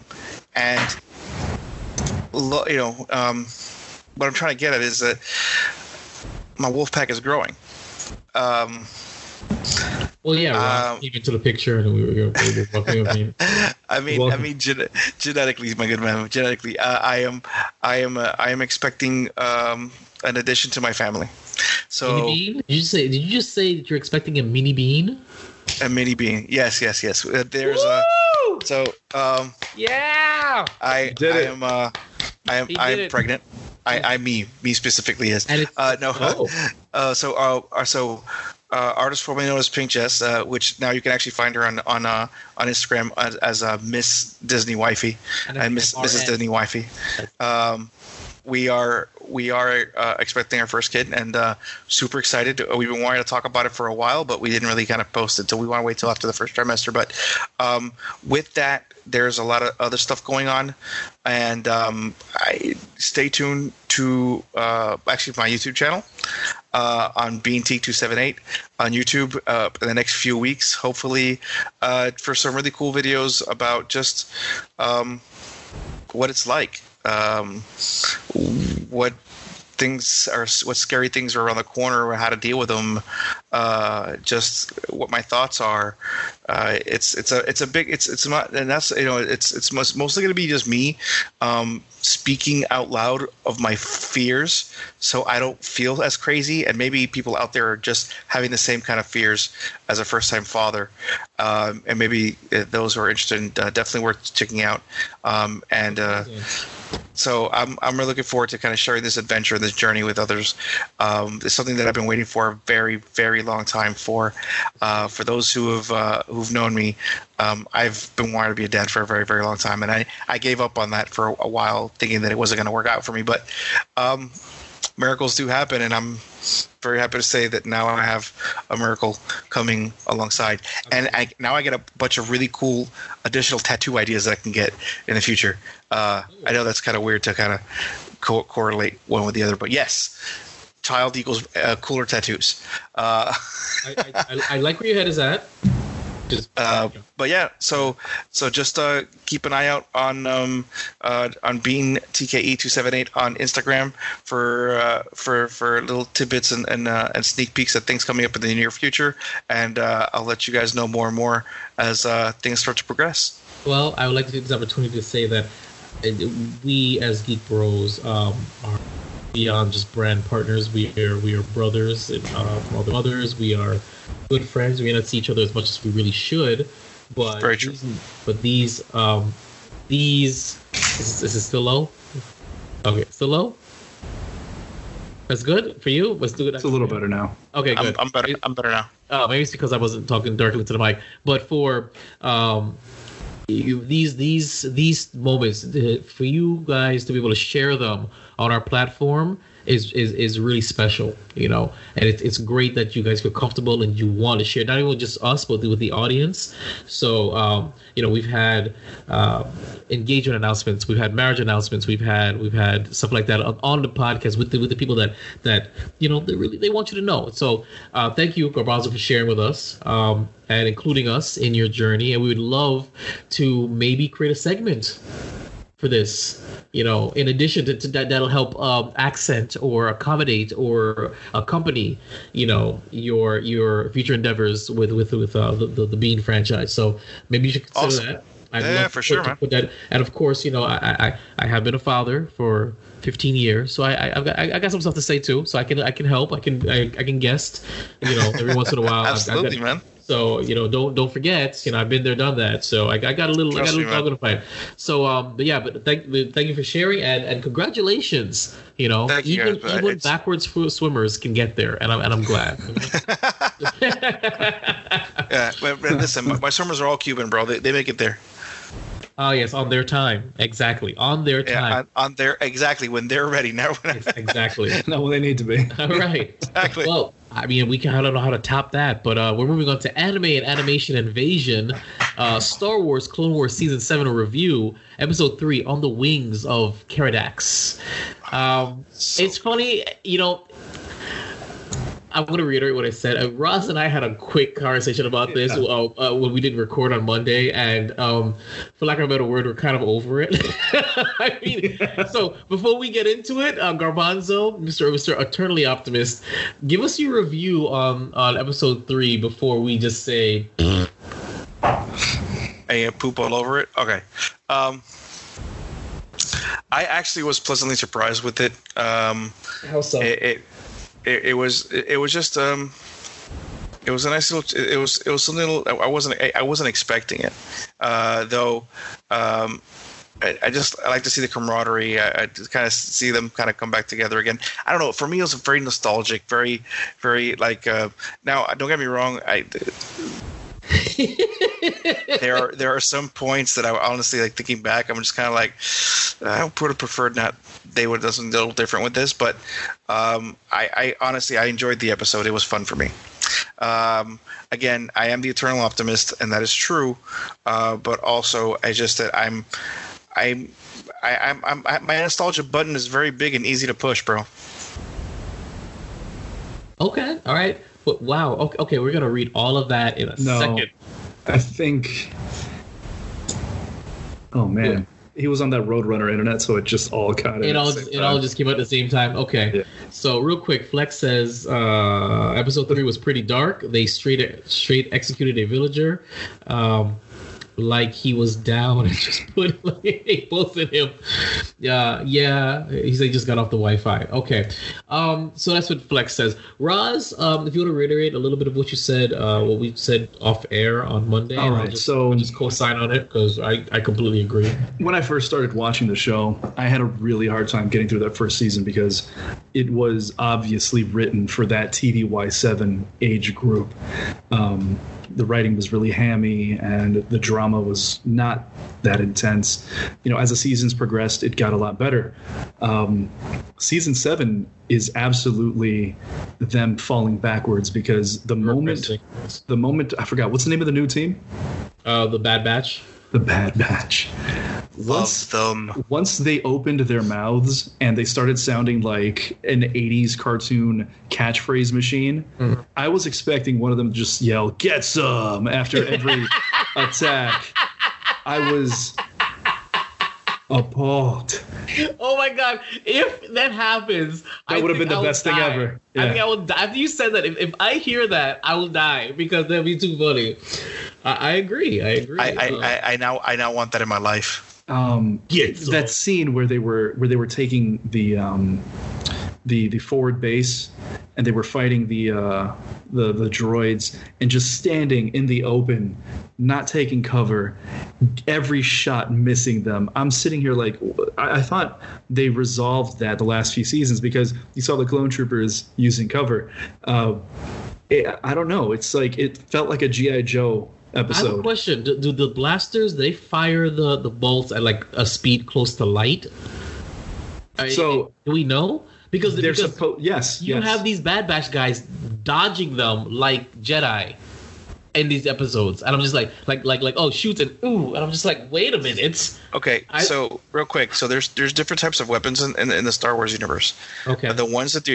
I'm trying to get at is that my wolf pack is growing. Ron came into the picture, and we were walking. I mean, genetically, my good man. Genetically, I am expecting an addition to my family. So, mini bean? Did you just say that you're expecting a mini bean? A mini bean. Yes. There's Woo! A. So. Yeah. I am pregnant. Me specifically is. Artist formerly known as Pink Jess, which now you can actually find her on Instagram as Miss Disney Wifey and Mrs. Disney Wifey. We are expecting our first kid and super excited. We've been wanting to talk about it for a while, but we didn't really kind of post it, so we want to wait till after the first trimester. But with that, there's a lot of other stuff going on, and I stay tuned to actually my YouTube channel on BeanT278 on YouTube in the next few weeks, hopefully, for some really cool videos about just what it's like. What scary things are around the corner, or how to deal with them, just what my thoughts are. It's mostly going to be just me speaking out loud of my fears, so I don't feel as crazy, and maybe people out there are just having the same kind of fears as a first-time father, and maybe those who are interested in, definitely worth checking out. So I'm really looking forward to kind of sharing this adventure, this journey with others. It's something that I've been waiting for a very, very long time for. For those who've known me, I've been wanting to be a dad for a very, very long time, and I gave up on that for a while, thinking that it wasn't going to work out for me. But miracles do happen, and I'm very happy to say that now I have a miracle coming alongside. And now I get a bunch of really cool additional tattoo ideas that I can get in the future. I know that's kind of weird to kind of correlate one with the other, but yes, child equals cooler tattoos. I like where your head is at. So keep an eye out on BeanTKE278 on Instagram for little tidbits and sneak peeks at things coming up in the near future, and I'll let you guys know more and more as things start to progress. Well, I would like to take this opportunity to say that we as Geek Bros are beyond just brand partners. We are brothers and from other mothers. We are good friends. We may not see each other as much as we really should, But very true. These is it still low? Okay, still low. That's good for you. Let's do it. It's a little better now. Okay, good. I'm better. I'm better now. Maybe it's because I wasn't talking directly to the mic. But for these moments, for you guys to be able to share them on our platform is really special, you know. And it's great that you guys feel comfortable and you want to share, not even just us, but with the audience. So you know, we've had engagement announcements, we've had marriage announcements, we've had stuff like that on the podcast with the people that you know, they want you to know. So thank you, Garbanzo, for sharing with us and including us in your journey. And we would love to maybe create a segment for this, you know, in addition to that, that'll help accent or accommodate or accompany, you know, your future endeavors with the Bean franchise. So maybe you should consider that. Yeah, for sure, man. And of course, you know, I have been a father for 15 years, so I've got some stuff to say too. So I can help. I can guest, you know, every once in a while. Absolutely, man. So, you know, don't forget, you know, I've been there, done that. So I got a little dog in the fight. So, but yeah, but thank you for sharing and congratulations. You know, thank even you guys, even backwards swimmers can get there, and I'm glad. Yeah, but listen, my swimmers are all Cuban, bro. They make it there. Oh yes, on their time, exactly. On their time, yeah, on their exactly when they're ready. Now, yes, exactly. Not when they need to be. All right, exactly. Well, I mean, I don't know how to top that, but we're moving on to anime and animation invasion. Star Wars Clone Wars Season 7 review, Episode 3, on the wings of Caradax. It's funny, you know. I'm going to reiterate what I said. Ross and I had a quick conversation about this when we didn't record on Monday, and for lack of a better word, we're kind of over it. I mean, so before we get into it, Garbanzo, Mr. Eternally Optimist, give us your review on episode 3 before we just say... Hey, poop all over it? Okay. I actually was pleasantly surprised with it. How so? It was just it was a nice little it was something little, I wasn't expecting it, though. I like to see the camaraderie. I kind of see them kind of come back together again. I don't know. For me, it was very nostalgic, very, very like. Now, don't get me wrong. There are some points that I honestly, like, thinking back, I'm just kind of like, I would have preferred not they would have done something a little different with this, but I honestly, I enjoyed the episode. It was fun for me. Again, I am the eternal optimist, and that is true. But also, I just that I'm my nostalgia button is very big and easy to push, bro. Okay, all right. But wow, okay, we're gonna read all of that in a second. I think. Oh man, He was on that Roadrunner internet, so it just all kind of. It all just came out at the same time. Okay, yeah. So real quick, Flex says episode 3 was pretty dark. They straight executed a villager, like he was down and just put like both in him. Yeah. He said he just got off the Wi-Fi. Okay. So that's what Flex says. Roz, if you want to reiterate a little bit of what you said, what we said off air on Monday. All right. I'll just co-sign on it because I completely agree. When I first started watching the show, I had a really hard time getting through that first season because it was obviously written for that TVY7 age group. The writing was really hammy, and the drama was not that intense. You know, as the seasons progressed, it got a lot better. Season 7 is absolutely them falling backwards because the moment I forgot what's the name of the new team. The Bad Batch. The Bad Batch. Once they opened their mouths and they started sounding like an 80s cartoon catchphrase machine, I was expecting one of them to just yell, "Get some!" after every attack. I was appalled. Oh my God. If that happens, that would have been the best thing ever. Yeah. I think I will die. After you said that, if I hear that, I will die because that'd be too funny. I agree. I now want that in my life. That scene where they were taking the forward base and they were fighting the droids, and just standing in the open, not taking cover, every shot missing them. I'm sitting here like, I thought they resolved that the last few seasons, because you saw the clone troopers using cover. I don't know. It's like, it felt like a G.I. Joe episode. I have a question. Do the blasters, they fire the bolts at like a speed close to light? So do we know? Because they're supposed, yes. have these Bad Batch guys dodging them like Jedi in these episodes, and I'm just like oh shoot and ooh, and I'm just like, wait a minute. So real quick, so there's different types of weapons in the Star Wars universe. Okay, the ones that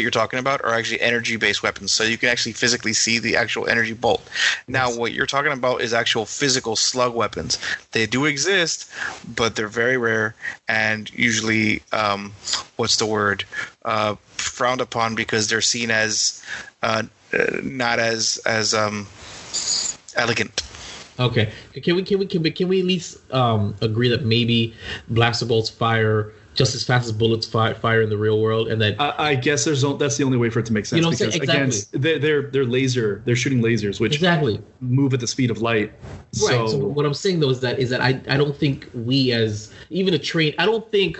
you're talking about are actually energy based weapons, so you can actually physically see the actual energy bolt. Now what you're talking about is actual physical slug weapons. They do exist, but they're very rare and usually frowned upon because they're seen as not as elegant. Okay, can we at least agree that maybe blaster bolts fire just as fast as bullets fire in the real world, and then I guess that's the only way for it to make sense. You know, because exactly. Again, they're shooting lasers, which move at the speed of light. Right. So what I'm saying though is that I don't think we as even a train, I don't think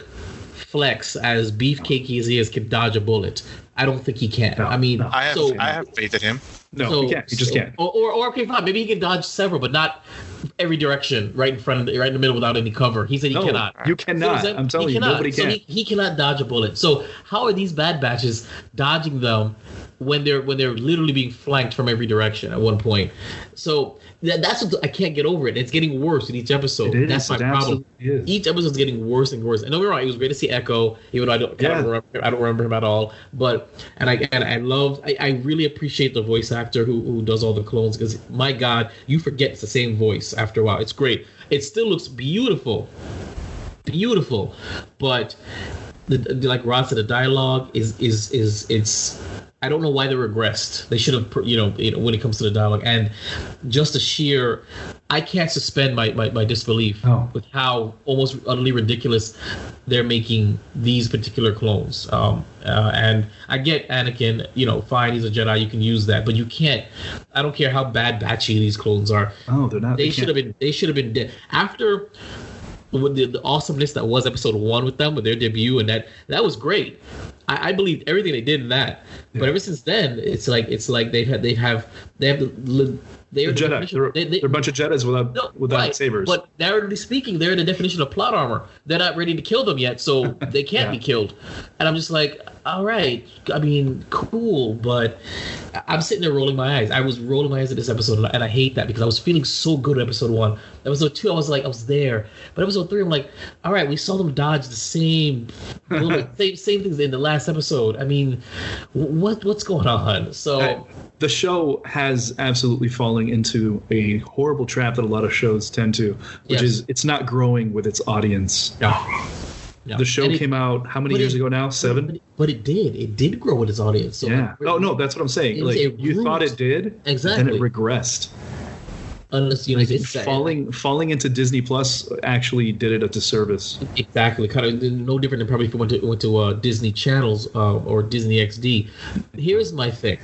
Flex, as beefcakey as he is, can dodge a bullet. I don't think he can. No, I mean, no. I have faith in him. No, so, he can't. He just can't. Or okay, fine. Maybe he can dodge several, but not every direction, right in the middle, without any cover. He said he cannot. You cannot. So I'm telling you, nobody can. So he cannot dodge a bullet. So how are these Bad Batches dodging them when they're literally being flanked from every direction at one point? So that's what I can't get over it. It's getting worse in each episode. That's my problem. Each episode's getting worse and worse. And don't get me wrong, it was great to see Echo, even though I don't remember him at all. But I really appreciate the voice actor who does all the clones, because my God, you forget it's the same voice after a while. It's great. It still looks beautiful. Beautiful. But like Rod said, the dialogue is I don't know why they regressed. They should have, when it comes to the dialogue. And just the sheer, I can't suspend my disbelief with how almost utterly ridiculous they're making these particular clones. And I get Anakin, fine, he's a Jedi, you can use that. But you can't, I don't care how bad batchy these clones are. Oh, they're not. They should have been dead. After the awesomeness that was episode 1 with them, with their debut, and that was great. I believed everything they did in that, but ever since then, it's like they're a bunch of Jedis without sabers. But narratively speaking, they're the definition of plot armor. They're not ready to kill them yet, so they can't be killed. And I'm just like, all right, I mean, cool, but I'm sitting there rolling my eyes. I was rolling my eyes at this episode, and I hate that because I was feeling so good at episode 1. Episode 2, I was like, I was there, but episode 3, I'm like, all right, we saw them dodge the same things in the last episode. I mean, what's going on? So the show has absolutely fallen into a horrible trap that a lot of shows tend to, which is it's not growing with its audience. No. The show came out how many years ago now? 7? But it did grow with its audience. So no, that's what I'm saying. You thought it did, exactly. Then it regressed. Unless falling into Disney Plus actually did it a disservice. Exactly, kind of no different than probably if you went to Disney Channels or Disney XD. Here's my thing: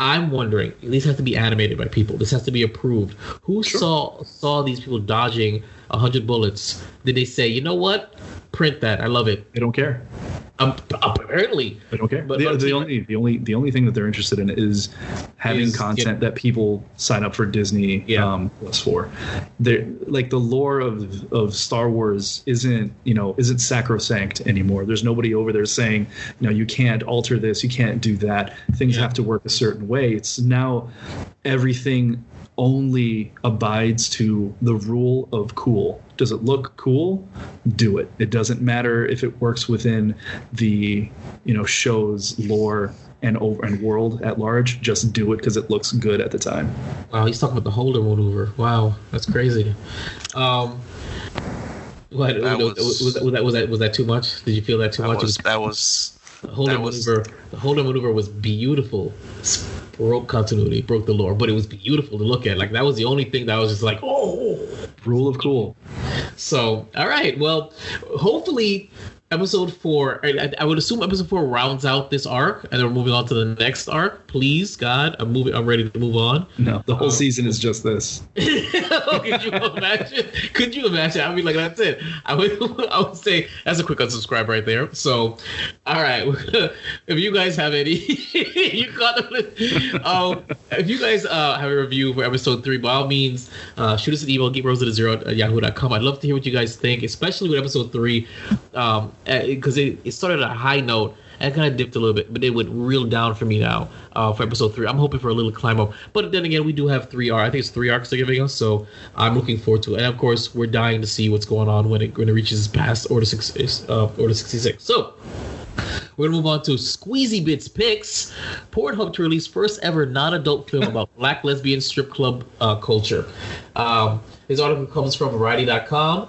I'm wondering, these have to be animated by people. This has to be approved. Who saw these people dodging 100 bullets? Did they say, you know what? Print that. I love it. They don't care. Apparently, they don't care. But the only thing that they're interested in is having content that people sign up for Disney Plus for. Like the lore of Star Wars isn't sacrosanct anymore. There's nobody over there saying, you can't alter this, you can't do that. Things have to work a certain way. It's now everything only abides to the rule of cool. Does it look cool? Do it. It doesn't matter if it works within the show's lore and world at large. Just do it because it looks good at the time. Wow, he's talking about the holder maneuver. Wow, that's crazy. Was that too much? Did you feel that too much? The holder maneuver was beautiful. Broke continuity, broke the lore, but it was beautiful to look at. Like that was the only thing that I was just like, rule of cool. So, all right, well, hopefully episode 4, I would assume episode 4 rounds out this arc, and then we're moving on to the next arc. Please, God, I'm ready to move on. No, the whole season is just this. Could you imagine? Could you imagine? I mean, like, that's it. I would say that's a quick unsubscribe right there. So, all right. If you guys have any, you got them. If you guys have a review for episode 3, by all means, shoot us an email, geekbros@yahoo.com. I'd love to hear what you guys think, especially with episode 3. Because it started at a high note and kind of dipped a little bit, but it would reel down for me now for episode 3. I'm hoping for a little climb up, but then again, we do have 3 arcs. I think it's 3 arcs they're giving us, so I'm looking forward to it. And of course, we're dying to see what's going on when it reaches past Order 66. So we're gonna move on to Squeezy Bits Picks. Pornhub to release first ever non-adult film about black lesbian strip club culture. His article comes from Variety.com.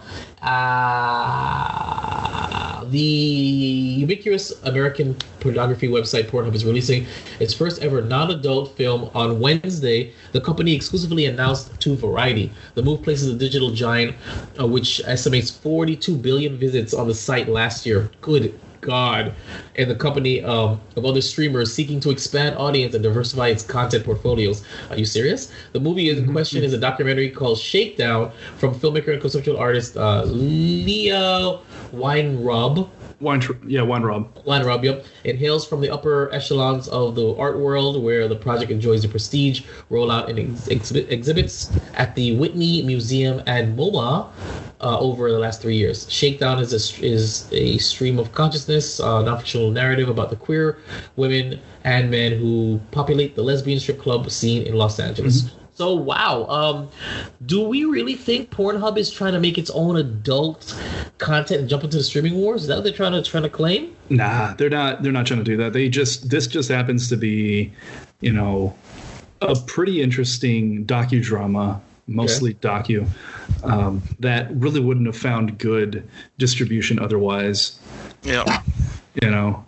The ubiquitous American pornography website Pornhub is releasing its first ever non-adult film on Wednesday. The company exclusively announced to Variety. The move places the digital giant, which estimates 42 billion visits on the site last year. Good God. And the company of other streamers seeking to expand audience and diversify its content portfolios. Are you serious? The movie in question is a documentary called Shakedown from filmmaker and conceptual artist Leah Weinraub. Weinraub, yep. It hails from the upper echelons of the art world, where the project enjoys the prestige rollout and exhibits at the Whitney Museum and MoMA over the last 3 years. Shakedown is a stream of consciousness, non-fictional narrative about the queer women and men who populate the lesbian strip club scene in Los Angeles. Mm-hmm. So, wow. Do we really think Pornhub is trying to make its own adult content and jump into the streaming wars? Is that what they're trying to claim? Nah, they're not trying to do that. This just happens to be, you know, a pretty interesting docudrama, mostly docu, that really wouldn't have found good distribution otherwise. Yeah. You know,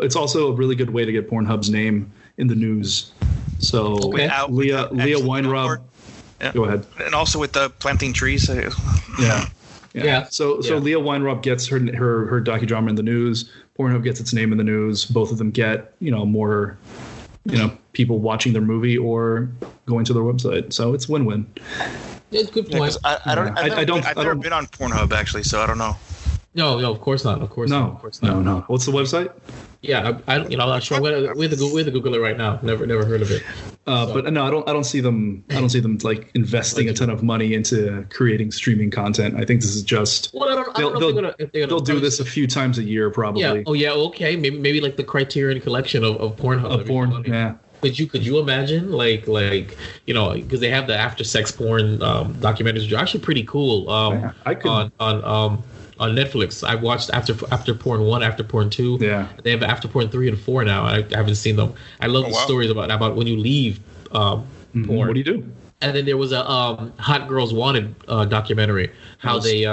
it's also a really good way to get Pornhub's name in the news. So Leah Weinraub, go ahead. And also with the planting trees. So Leah Weinraub gets her docudrama in the news. Pornhub gets its name in the news. Both of them get, you know, more, you know, people watching their movie or going to their website. So it's win-win. It's good point. Yeah, I've never been on Pornhub actually, so I don't know. No, of course not. Of course not. What's the website? Yeah, I'm not sure. We have to Google it right now. Never heard of it. But no, I don't see them. I don't see them like investing a ton of money into creating streaming content. I think this is just. Well, they'll do this a few times a year, probably. Yeah. Oh yeah. Okay. Maybe like the Criterion Collection of Pornhub. Yeah. Could you imagine like you know, because they have the after sex porn documentaries, which are actually pretty cool. I could on Netflix. I watched After Porn 1, After Porn 2. Yeah. They have After Porn 3 and 4 now. I haven't seen them. I love the stories about when you leave porn. What do you do? And then there was a Hot Girls Wanted documentary. How they...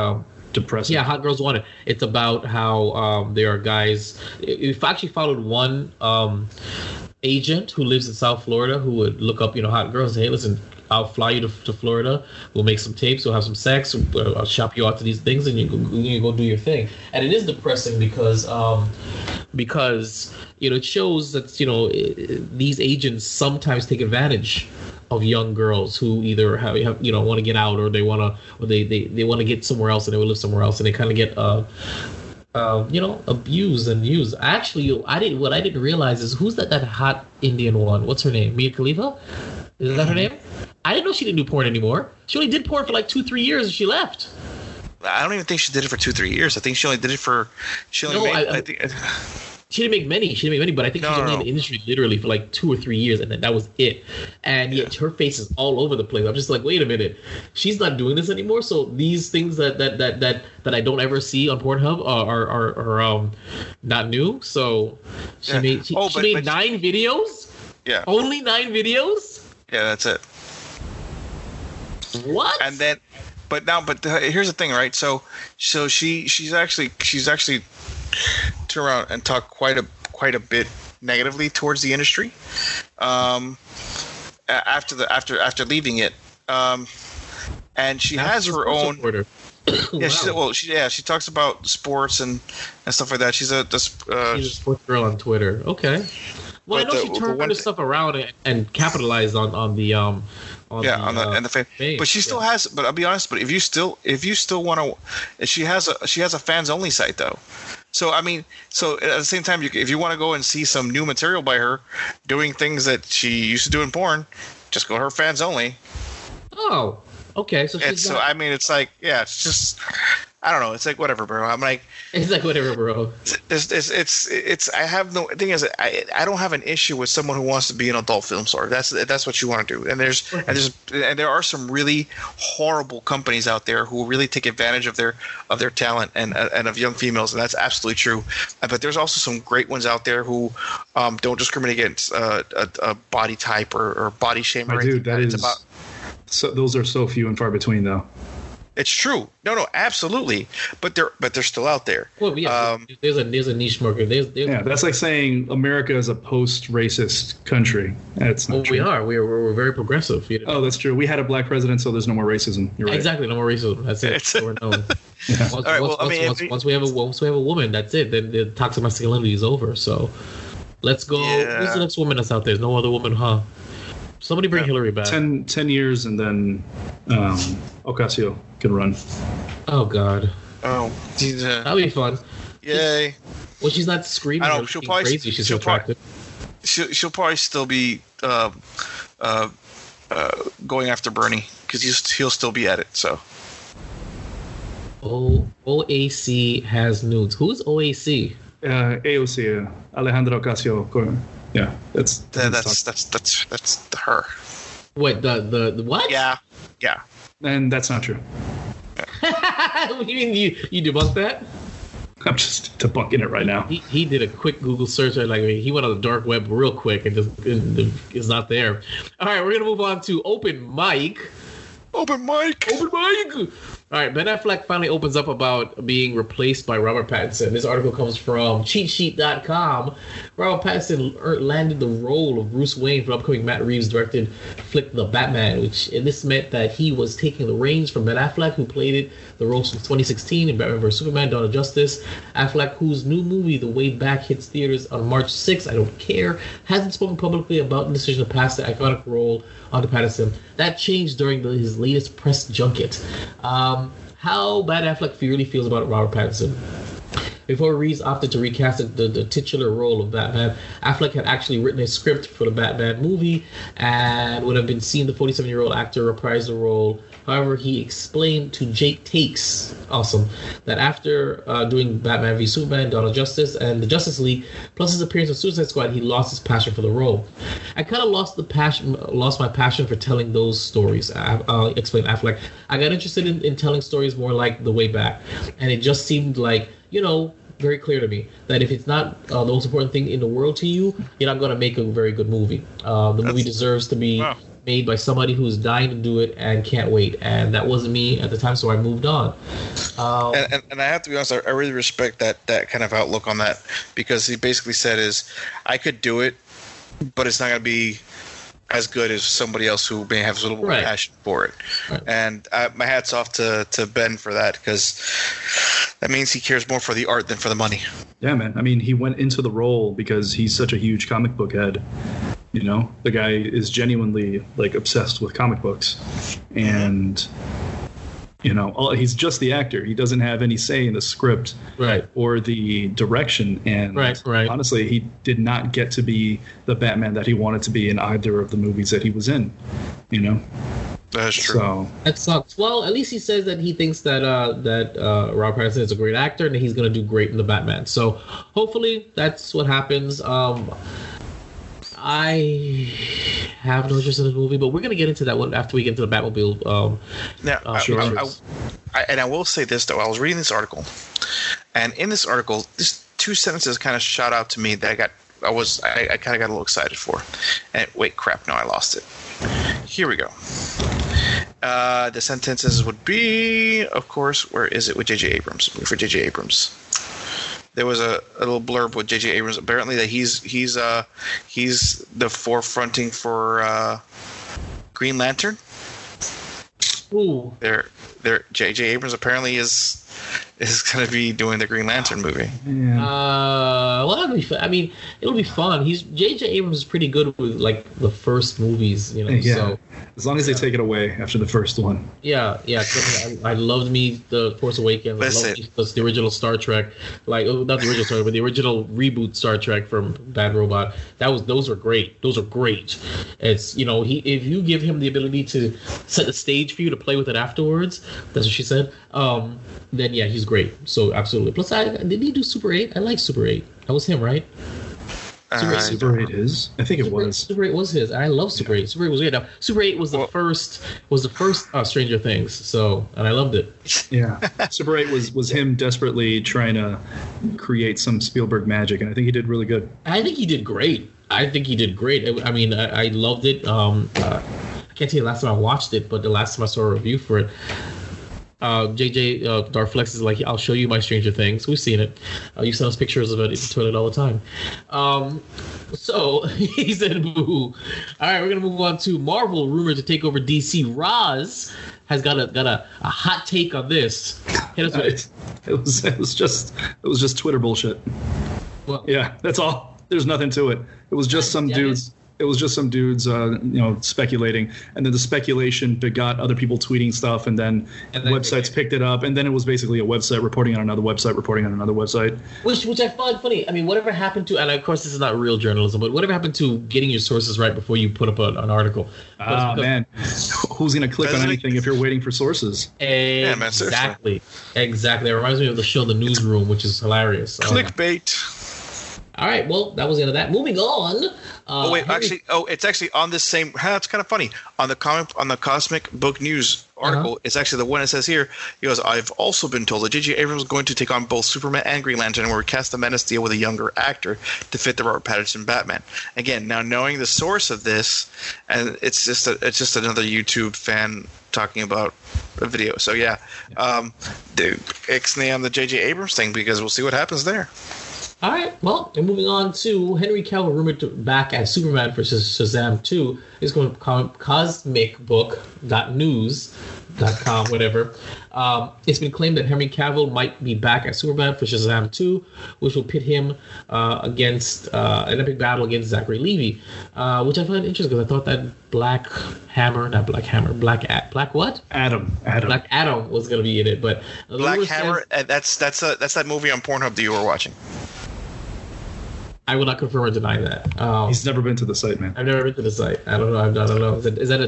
depressing. Yeah, Hot Girls Wanted. It's about how there are guys... If I actually followed one agent who lives in South Florida who would look up, you know, hot girls and say, hey, listen... I'll fly you to Florida. We'll make some tapes. We'll have some sex. I'll shop you out to these things, and you go do your thing. And it is depressing because you know, it shows that, you know, these agents sometimes take advantage of young girls who either have you know, want to get out, or they want to, or they want to get somewhere else, and they will live somewhere else, and they kind of get you know, abused and used. Actually, I didn't realize is who's that hot Indian one? What's her name? Mia Khalifa? Is that her name? I didn't know she didn't do porn anymore. She only did porn for like 2-3 years and she left. I don't even think she did it for 2-3 years. I think she only did it for she didn't make many. She didn't make many, but I think she was in the industry literally for like 2 or 3 years, and then that was it. And yet her face is all over the place. I'm just like, wait a minute, she's not doing this anymore. So these things that I don't ever see on Pornhub are not new. So she made 9 videos. Yeah, only 9 videos. Yeah, that's it. What? And then, but here's the thing, right? So she's actually turned around and talked quite a bit negatively towards the industry, after leaving it, and she has her own supporter. Yeah, wow. She talks about sports and stuff like that. She's a sports girl on Twitter. Okay. Well, I know she turned her stuff around and capitalized on the fame. But she still has. But I'll be honest. But if you still want to, she has a fans only site though. So I mean, so at the same time, if you want to go and see some new material by her, doing things that she used to do in porn, just go to her fans only. Oh. Okay, it's just, I don't know. It's like whatever, bro. I don't have an issue with someone who wants to be an adult film star. That's what you want to do. And there are some really horrible companies out there who really take advantage of their talent and of young females, and that's absolutely true. But there's also some great ones out there who don't discriminate against a body type or body shame. So those are so few and far between, though. It's true. No, absolutely. But they're still out there. Well, yeah. There's a niche market. That's like saying America is a post-racist country. That's not true. We are. We're very progressive. You know? Oh, that's true. We had a black president, so there's no more racism. You're right. Exactly, no more racism. That's it. So we're known. Yeah. Once we have a woman, that's it. Then the toxic masculinity is over. So let's go. Yeah. Who's the next woman that's out there? There's no other woman, huh? Somebody bring Hillary back. 10 years and then Ocasio can run. Oh, God. Oh. That'll be fun. Yay. Well, she's not screaming. I know, she'll probably, crazy. She's so attractive. She'll probably still be going after Bernie because he'll still be at it. So. OAC has nudes. Who's OAC? AOC. Alejandra Ocasio Corner. Yeah, that's her. Wait, the what? Yeah. And that's not true. What do you mean you debunked that? I'm just debunking it right now. He did a quick Google search. He went on the dark web real quick and it's not there. All right, we're gonna move on to open mic. All right, Ben Affleck finally opens up about being replaced by Robert Pattinson. This article comes from CheatSheet.com. Robert Pattinson landed the role of Bruce Wayne for upcoming Matt Reeves-directed flick The Batman, and this meant that he was taking the reins from Ben Affleck, who played the role since 2016 in Batman vs. Superman, Dawn of Justice. Affleck, whose new movie, The Way Back, hits theaters on March 6th, I Don't Care, hasn't spoken publicly about the decision to pass the iconic role onto Pattinson. That changed during his latest press junket. How bad Affleck really feels about Robert Pattinson. Before Reeves opted to recast the titular role of Batman, Affleck had actually written a script for the Batman movie and would have been seen the 47-year-old actor reprise the role. However, he explained to Jake Takes Awesome that after doing Batman v Superman, Dawn of Justice, and the Justice League, plus his appearance in Suicide Squad, he lost his passion for the role. I kind of lost my passion for telling those stories. I'll explain Affleck. I got interested in telling stories more like The Way Back, and it just seemed like, very clear to me that if it's not the most important thing in the world to you, you're not going to make a very good movie. Movie deserves to be... Wow. Made by somebody who's dying to do it and can't wait, and that wasn't me at the time, so I moved on. And I have to be honest, I really respect that kind of outlook on that, because he basically said is, I could do it, but it's not going to be as good as somebody else who may have a little more passion for it. Right. And my hat's off to Ben for that, because that means he cares more for the art than for the money. Yeah, man. I mean, he went into the role because he's such a huge comic book head. You know, the guy is genuinely obsessed with comic books, and he's just the actor. He doesn't have any say in the script, right, or the direction. And honestly, he did not get to be the Batman that he wanted to be in either of the movies that he was in. That's true. So, that sucks. Well, at least he says that he thinks that Robert Pattinson is a great actor and that he's going to do great in the Batman. So hopefully that's what happens. I have no interest in this movie, but we're going to get into that one after we get into the Batmobile. I will say this, though. I was reading this article, and in this article, these two sentences kind of shot out to me that I kind of got a little excited for. And wait, crap, no, I lost it. Here we go. The sentences would be, of course, where is it with J.J. Abrams? For J.J. Abrams. There was a little blurb with J.J. Abrams. Apparently, that he's the forefronting for Green Lantern. Ooh. They're J.J. Abrams apparently is going to be doing the Green Lantern movie. Yeah. Well, that'd be fun. I mean, it'll be fun. He's J.J. Abrams is pretty good with like the first movies, you know. Yeah. So as long as they take it away after the first one. Yeah. I loved the Force Awakens. I loved the original Star Trek, but the original reboot Star Trek from Bad Robot. Those were great. Those are great. It's if you give him the ability to set the stage for you to play with it afterwards. That's what she said. Then yeah, he's great. So absolutely. Plus, did he do Super 8? I like Super 8. That was him, right? Super 8 was his. I love Super 8. Super 8 was great. Now, Super 8 was the first Stranger Things. So, and I loved it. Yeah, Super 8 was him desperately trying to create some Spielberg magic, and I think he did really good. I think he did great. I mean, I loved it. I can't tell you the last time I watched it, but the last time I saw a review for it. JJ Darflex is like, I'll show you my Stranger Things. We've seen it. You send us pictures of it in the toilet all the time. So he said, boo. All right, we're going to move on to Marvel rumored to take over DC. Roz has got a hot take on this. Hit us with it. It was just Twitter bullshit. Well, yeah, that's all. There's nothing to it. It was just some dudes. It was just some dudes, speculating, and then the speculation begot other people tweeting stuff, and then websites picked it up, and then it was basically a website reporting on another website reporting on another website. Which I find funny. I mean, whatever happened to, and of course this is not real journalism, but whatever happened to getting your sources right before you put up an article? Man, who's gonna click on anything if you're waiting for sources? Exactly. It reminds me of the show The Newsroom, which is hilarious. Clickbait. All right, well, that was the end of that. Moving on. It's actually on this same. It's kind of funny on the Cosmic Book News article. It's actually the one that says here. He goes, I've also been told that J.J. Abrams is going to take on both Superman and Green Lantern, where we cast the Menace deal with a younger actor to fit the Robert Pattinson Batman. Again, now knowing the source of this, and it's just another YouTube fan talking about a video. So yeah, ixnay on the J.J. Abrams thing, because we'll see what happens there. All right, well, and moving on to Henry Cavill rumored to back at Superman for Shazam 2. It's going to cosmicbook.news.com, whatever. It's been claimed that Henry Cavill might be back at Superman for Shazam 2, which will pit him against an epic battle against Zachary Levi, which I find interesting because I thought that Black Adam was going to be in it, but Black Hammer. That's that movie on Pornhub that you were watching. I will not confirm or deny that. He's never been to the site, man. I've never been to the site. I don't know. I don't know. Is that a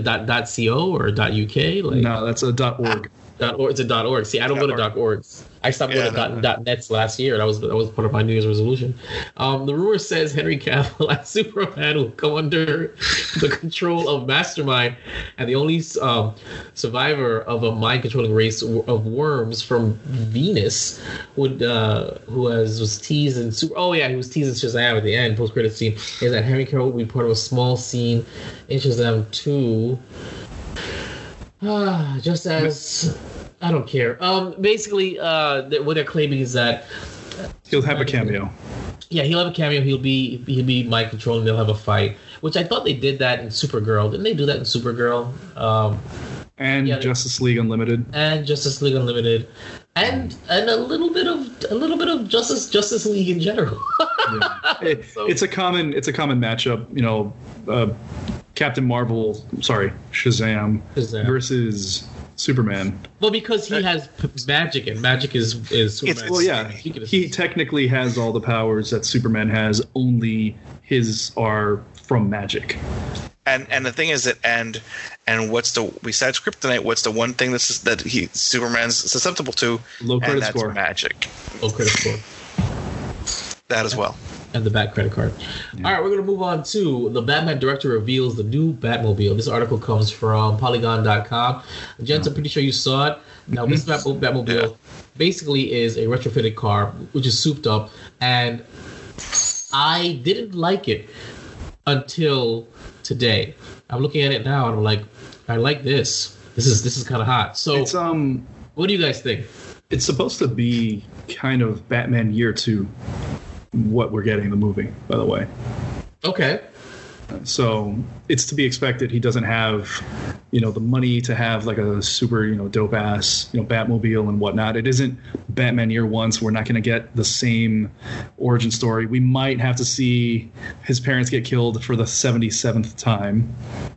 .co or a .uk? No, that's a .org. It's a .org. See, I don't go to .orgs. I stopped going to .nets last year, and that was part of my New Year's resolution. The rumor says Henry Cavill as Superman will come under the control of Mastermind, and the only survivor of a mind-controlling race of worms from Venus, who was teased in Super. Oh yeah, he was teased in Shazam at the end post-credits scene. Is that Henry Cavill will be part of a small scene in Shazam 2? Just as I don't care. Basically, what they're claiming is that he'll have a cameo. Yeah, he'll have a cameo. He'll be mind control, and they'll have a fight. Which I thought they did that in Supergirl. Didn't they do that in Supergirl? Justice League Unlimited, and a little bit of Justice League in general. Yeah. It's a common matchup. Captain Marvel, Shazam versus Superman. Well, because he has magic, and magic is Superman's. He technically has all the powers that Superman has. Only his are from magic. And the thing is that and what's the besides kryptonite? What's the one thing that Superman's susceptible to? Low credit score. Magic. Low credit score. That as well. And the Bat credit card. Yeah. All right, we're going to move on to the Batman director reveals the new Batmobile. This article comes from Polygon.com. Gents, I'm pretty sure you saw it. Now, this Batmobile basically is a retrofitted car, which is souped up. And I didn't like it until today. I'm looking at it now, and I'm like, I like this. This is kind of hot. So it's, what do you guys think? It's supposed to be kind of Batman Year 2. What we're getting in the movie, by the way. Okay. So it's to be expected. He doesn't have you know, the money to have like a super, you know, dope ass, you know, Batmobile and whatnot. It isn't Batman Year One, so we're not going to get the same origin story. We might have to see his parents get killed for the 77th time.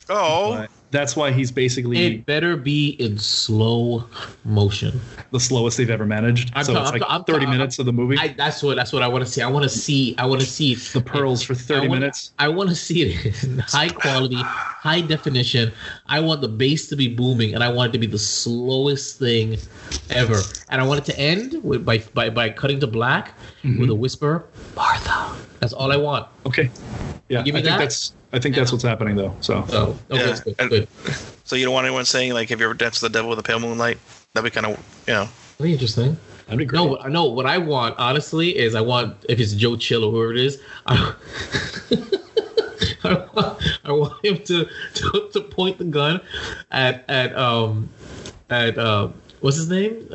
Oh. But that's why he's basically... It better be in slow motion. The slowest they've ever managed. It's like 30 minutes of the movie. That's what I want to see. I want to see the pearls for 30 minutes. I want to see it in high quality, high definition. I want the bass to be booming, and I want it to be the slowest thing ever. And I want it to end with, by cutting to black with a whisper, Martha. That's all I want. Okay. Yeah, I think that's what's happening though. So, okay, yeah. Good. So you don't want anyone saying like, "Have you ever danced with the devil with a pale moonlight?" That'd be kind of, you know, that'd be interesting. That'd be great. No. What I want, honestly, is if it's Joe Chill or whoever it is, I want him to point the gun at what's his name?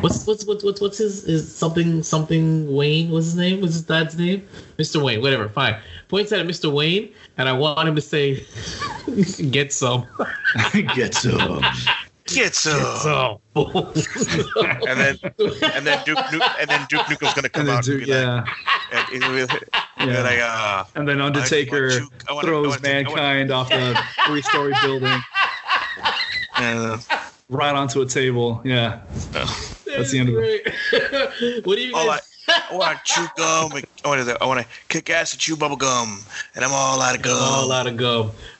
What's his something Wayne? What's his name? What's his dad's name? Mr. Wayne. Whatever. Fine. Points at Mr. Wayne, and I want him to say, "Get some, get some, get some." and then Duke Nukem's gonna come out. And then Undertaker throws Mankind off the 3-story building. Right onto a table, yeah. That's the end of it. What do you guys? I want to chew gum. I want to kick ass and chew bubble gum, and I'm all out of gum. All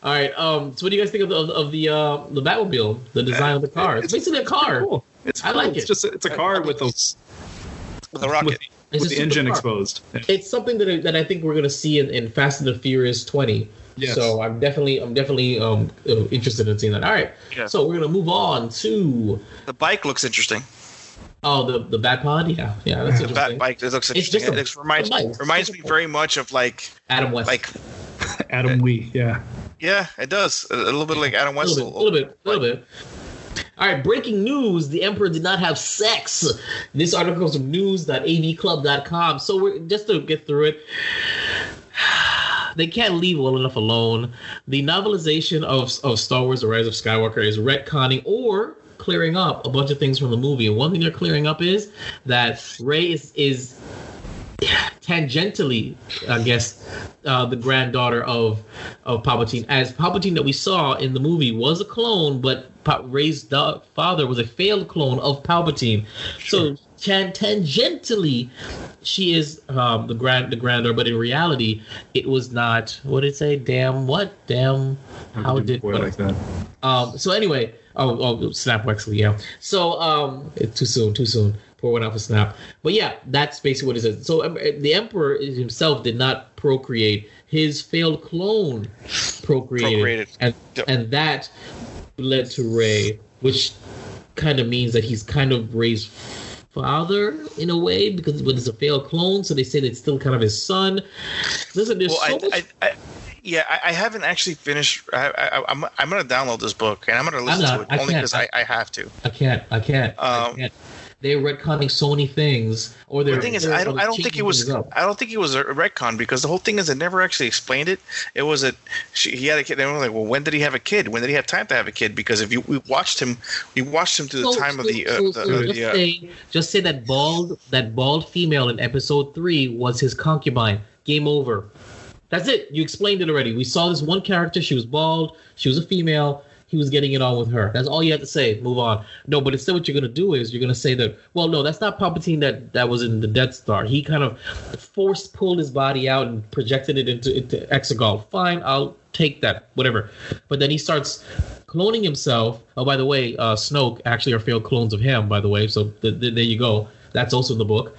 right. So, what do you guys think of the Batmobile, the design of the car? It's basically a car. Cool. It's cool. It's a car with a rocket. With the engine exposed. Yeah. It's something that I think we're gonna see in Fast and the Furious 20. Yes. So I'm definitely interested in seeing that. All right. Yeah. So we're gonna move on to the bike. Looks interesting. Oh, the Batpod. Yeah. That's the Batbike. It looks interesting. It reminds me very much of like Adam West. Like Adam Wee. Yeah. Yeah, it does a little bit like Adam West. A little bit. All right, breaking news. The Emperor did not have sex. This article comes from news.avclub.com. So we're just to get through it. They can't leave well enough alone. The novelization of Star Wars The Rise of Skywalker is retconning or clearing up a bunch of things from the movie. And one thing they're clearing up is that Rey is tangentially, I guess, the granddaughter of Palpatine. As Palpatine that we saw in the movie was a clone, but Rey's father was a failed clone of Palpatine. Sure. So tangentially, she is the granddaughter, but in reality, it was not. What did it say? Damn. How did it like that? So anyway, Snap Wexley. Yeah. So it's too soon. Pour one out for Snap. But yeah, that's basically what it is. So the Emperor himself did not procreate. His failed clone procreated. And that led to Rey, which kind of means that he's kind of Rey's father in a way, because it's a failed clone, so they say that it's still kind of his son. Listen, there's so much. I haven't actually finished. I'm going to download this book and I'm going to listen to it only because I have to. I can't. They're retconning so many things. Or the thing is, I don't think it was a retcon, because the whole thing is they never actually explained it. It was he had a kid. They were like, well, when did he have a kid? When did he have time to have a kid? Because if we watched him, through the time of the. Just say that bald female in episode 3 was his concubine. Game over. That's it. You explained it already. We saw this one character. She was bald. She was a female. He was getting it on with her. That's all you have to say. Move on. No, but instead what you're going to do is you're going to say that, well, no, that's not Palpatine that was in the Death Star. He kind of pulled his body out and projected it into Exegol. Fine, I'll take that, whatever. But then he starts cloning himself. Oh, by the way, Snoke actually are failed clones of him, by the way. So there you go. That's also in the book.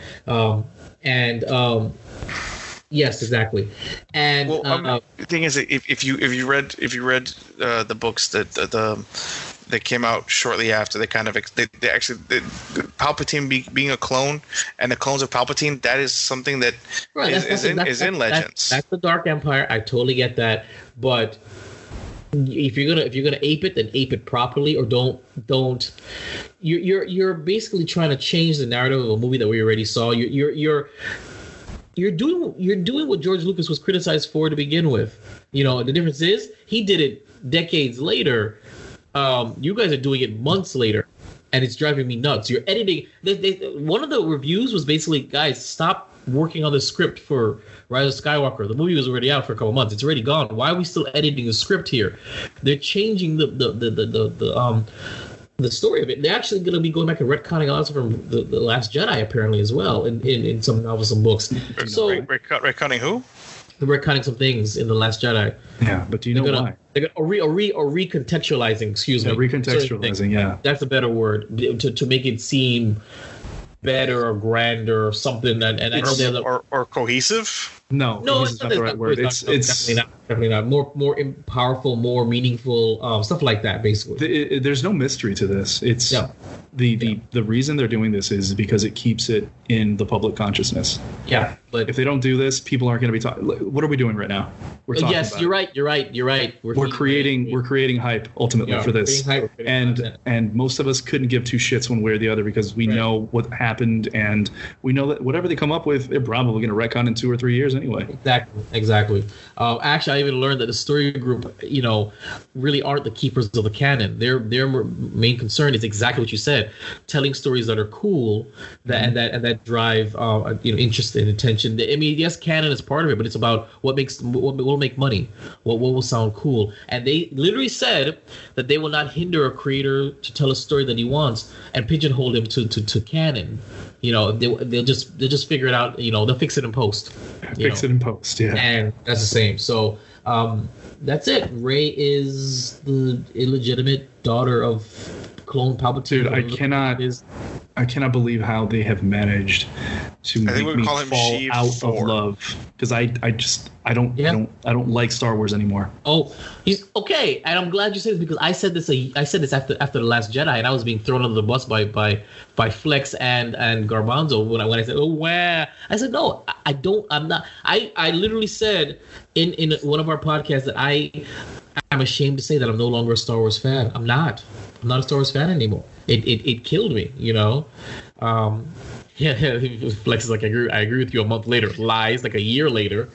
Yes, exactly. And the thing is, if you read the books that came out shortly after, they kind of they actually Palpatine being a clone and the clones of Palpatine, that is something that is in Legends. That's the Dark Empire. I totally get that, but if you're gonna ape it, then ape it properly, or don't. You're basically trying to change the narrative of a movie that we already saw. You're doing what George Lucas was criticized for to begin with. You know, the difference is he did it decades later You guys are doing it months later, and it's driving me nuts. You're editing. One of the reviews was basically, guys, stop working on the script for Rise of Skywalker. The movie was already out for a couple months. It's already gone. Why are we still editing the script here? They're changing the story of it. They're actually going to be going back and retconning on from the Last Jedi apparently as well in some novels and books. So retconning who? They're retconning some things in the Last Jedi. Yeah, but do you know why? They're gonna, or recontextualizing. Excuse me. Recontextualizing. Yeah, that's a better word to make it seem better or grander or something, and cohesive. No, it's not the right word. It's definitely not more powerful, more meaningful, stuff like that. Basically, there's no mystery to this. It's the reason they're doing this is because it keeps it in the public consciousness. Yeah, but if they don't do this, people aren't going to be talking. What are we doing right now? We're talking. Yes, about You're right. We're creating hype ultimately for this, and most of us couldn't give two shits one way or the other because we know what happened, and we know that whatever they come up with, they're probably going to retcon in 2 or 3 years. Anyway, exactly. Actually, I even learned that the story group, really aren't the keepers of the canon. Their main concern is exactly what you said: telling stories that are cool, that drive interest and attention. I mean, yes, canon is part of it, but it's about what will make money, what will sound cool. And they literally said that they will not hinder a creator to tell a story that he wants and pigeonhole him to canon. They'll just figure it out. They'll fix it in post. Yeah. And that's the same. So that's it. Rey is the illegitimate daughter of clone Palpatine. Dude, I cannot believe how they have managed to make me fall out of love because I don't like Star Wars anymore. Oh, he's okay, and I'm glad you said this because I said this after the Last Jedi, and I was being thrown under the bus by Flex and Garbanzo when I said, oh wow, I said no, I literally said in one of our podcasts that I'm ashamed to say that I'm no longer a Star Wars fan. I'm not a Star Wars fan anymore. It killed me, Flex is like, I agree with you a month later. Lies, like a year later.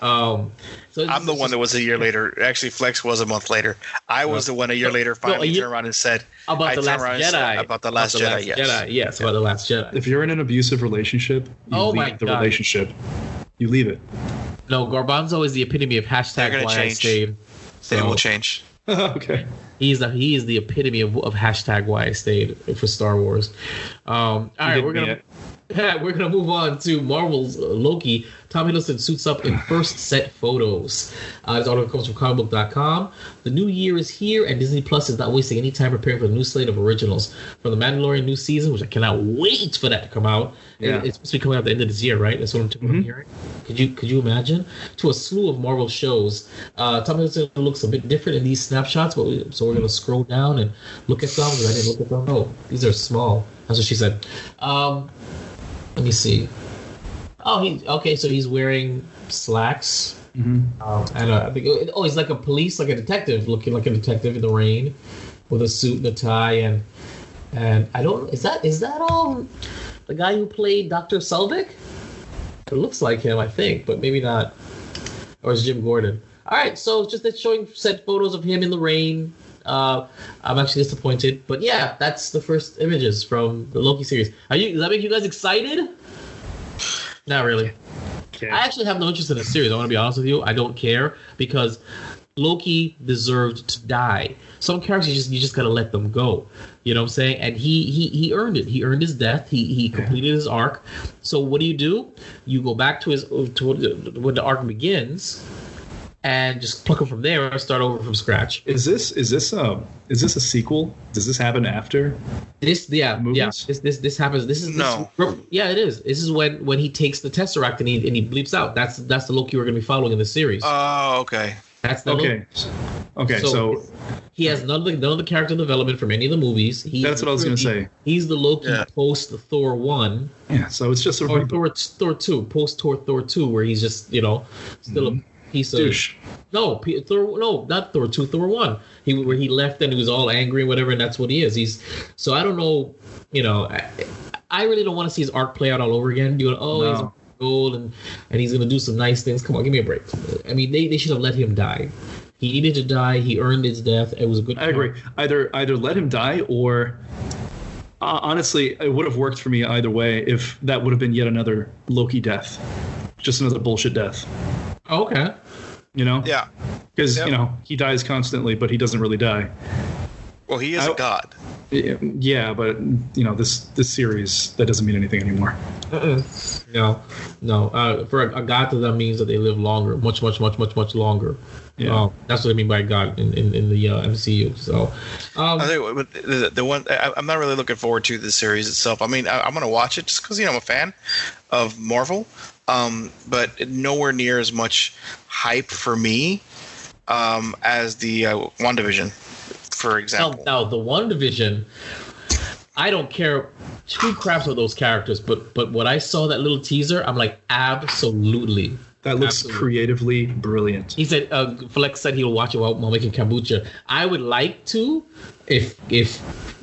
So I'm the one that was a year later. Actually, Flex was a month later. I was the one a year later finally turned around and said about the Last Jedi. Yes, about the Last Jedi. If you're in an abusive relationship, you leave the relationship. You leave it. No, Garbanzo is the epitome of hashtag why I stayed. They will change. Okay. He is the epitome of hashtag why I stayed for Star Wars. All right, we're gonna move on to Marvel's Loki. Tom Hiddleston suits up in first set photos. This article comes from comicbook.com. The new year is here, and Disney Plus is not wasting any time preparing for the new slate of originals. From the Mandalorian new season, which I cannot wait for that to come out. Yeah. It's supposed to be coming out at the end of this year, right? That's what I'm hearing. Could you imagine? To a slew of Marvel shows. Tom Hiddleston looks a bit different in these snapshots, so we're going to scroll down and look at them. I didn't look at them. Oh, these are small. That's what she said. Let me see. Oh, so he's wearing slacks. Mm-hmm. I think he's like a police, like a detective, looking like a detective in the rain, with a suit and a tie, and I don't. Is that the guy who played Dr. Selvig? It looks like him, I think, but maybe not. Or is Jim Gordon? All right, so just that showing set photos of him in the rain. I'm actually disappointed, but yeah, that's the first images from the Loki series. Does that make you guys excited? Not really. Okay. I actually have no interest in the series. I want to be honest with you. I don't care because Loki deserved to die. Some characters you just gotta let them go. You know what I'm saying? And he earned it. He earned his death. He completed his arc. So what do? You go back to when the arc begins. And just pluck them from there and start over from scratch. Is this a sequel? Does this happen after? This happens. It is. This is when he takes the Tesseract and he bleeps out. That's the Loki we're going to be following in the series. Oh, okay. That's the Loki. Okay. So he has none of the character development from any of the movies. That's what I was going to say. He's the Loki post Thor 1. Yeah. So it's just Thor 2 where he's just still a piece of douche. Not Thor 2, Thor 1. Where he left and he was all angry and whatever, and that's what he is. So I don't know, I really don't want to see his arc play out all over again. He's gold and he's going to do some nice things. Come on, give me a break. I mean, they should have let him die. He needed to die. He earned his death. It was a good. I agree. Either let him die, or honestly, it would have worked for me either way if that would have been yet another Loki death, just another bullshit death. Okay. You know. Yeah. Because you know he dies constantly, but he doesn't really die. Well, he is a god. Yeah, but you know this series, that doesn't mean anything anymore. No. For a god to them means that they live longer, much longer. Yeah. That's what I mean by god in the MCU. So, I think the one I'm not really looking forward to the series itself. I mean, I'm gonna watch it just because I'm a fan of Marvel, but nowhere near as much hype for me as the WandaVision. For example, now the WandaVision, I don't care two craps of those characters, but when I saw that little teaser, I'm like, absolutely, that looks creatively brilliant. He said, Flex said he'll watch it while making kombucha. I would like to, if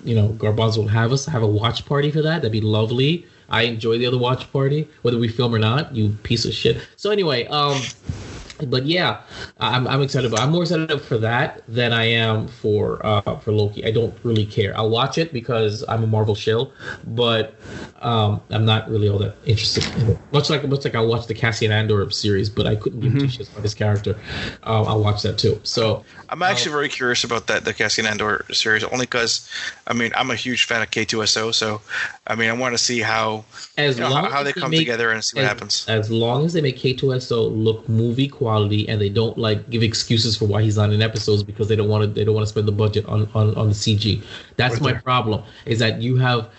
you know, Garbanzo will have us have a watch party for that. That'd be lovely. I enjoy the other watch party, whether we film or not. You piece of shit. So anyway, But yeah, I'm excited. I'm more excited for that than I am for Loki. I don't really care. I'll watch it because I'm a Marvel shill, but I'm not really all that interested in it. Much like I watched the Cassian Andor series, but I couldn't give two shits about his character. I'll watch that too. So I'm actually very curious about the Cassian Andor series, only because I mean I'm a huge fan of K2SO, so I mean I want to see how they come together and see what happens. As long as they make K2SO look movie quality and they don't like give excuses for why he's not in episodes because they don't want to spend the budget on the CG. That's my problem, is that you have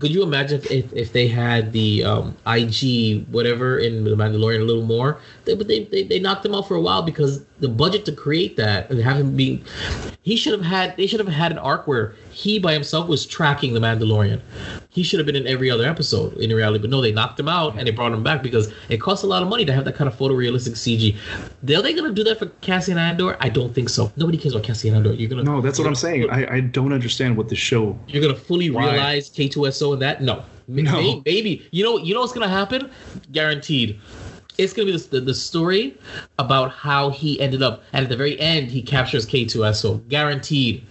could you imagine if they had the IG whatever in The Mandalorian a little more? They knocked them out for a while because the budget to create that and have him being they should have had an arc where he by himself was tracking The Mandalorian. He should have been in every other episode in reality, but no, they knocked him out and they brought him back because it costs a lot of money to have that kind of photorealistic CG. Are they going to do that for Cassian Andor? I don't think so. Nobody cares about Cassian Andor. No, that's what I'm saying. I don't understand what the show. You're going to fully realize K2SO and that? No. Maybe. You know what's going to happen? Guaranteed. It's going to be the story about how he ended up, and at the very end, he captures K2SO. Guaranteed.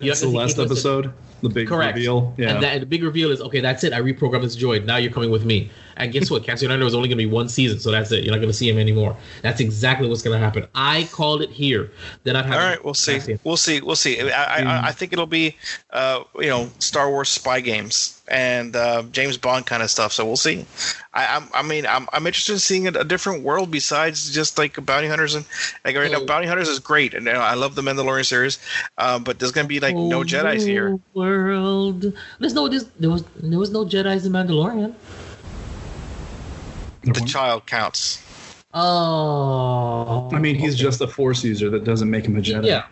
That's the last episode? The big reveal. Yeah. And the big reveal is, okay, that's it. I reprogrammed this droid. Now you're coming with me. And guess what? Cassian Andor is only going to be one season, so that's it. You're not going to see him anymore. That's exactly what's going to happen. I called it here. They're not having. All right, we'll see. I think it'll be, Star Wars spy games and James Bond kind of stuff. So we'll see. I'm interested in seeing a different world besides just like bounty hunters Bounty Hunters is great, and I love the Mandalorian series, but there's going to be like no Jedis here. World, there was no Jedis in Mandalorian. The child counts. Oh. I mean, he's just a Force user. That doesn't make him a Jedi. Yeah.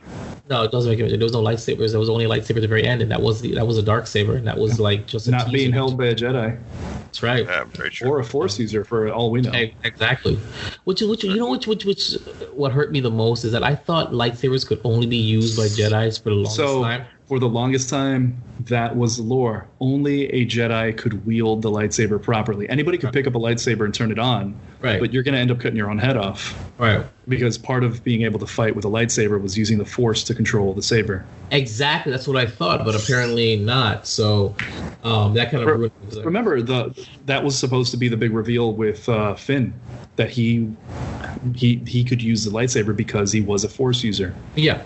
No, it doesn't make him a Jedi. There was no lightsabers. There was only a lightsaber at the very end, and that was a darksaber, and that was like just a not being held by a Jedi. That's right. Yeah, pretty sure. Or a Force user, for all we know. Exactly. What hurt me the most is that I thought lightsabers could only be used by Jedis for the longest time. For the longest time, that was the lore. Only a Jedi could wield the lightsaber properly. Anybody could pick up a lightsaber and turn it on, right? But you're going to end up cutting your own head off, right? Because part of being able to fight with a lightsaber was using the Force to control the saber. Exactly, that's what I thought, but apparently not. So that kind of remember that was supposed to be the big reveal with Finn, that he could use the lightsaber because he was a Force user. Yeah.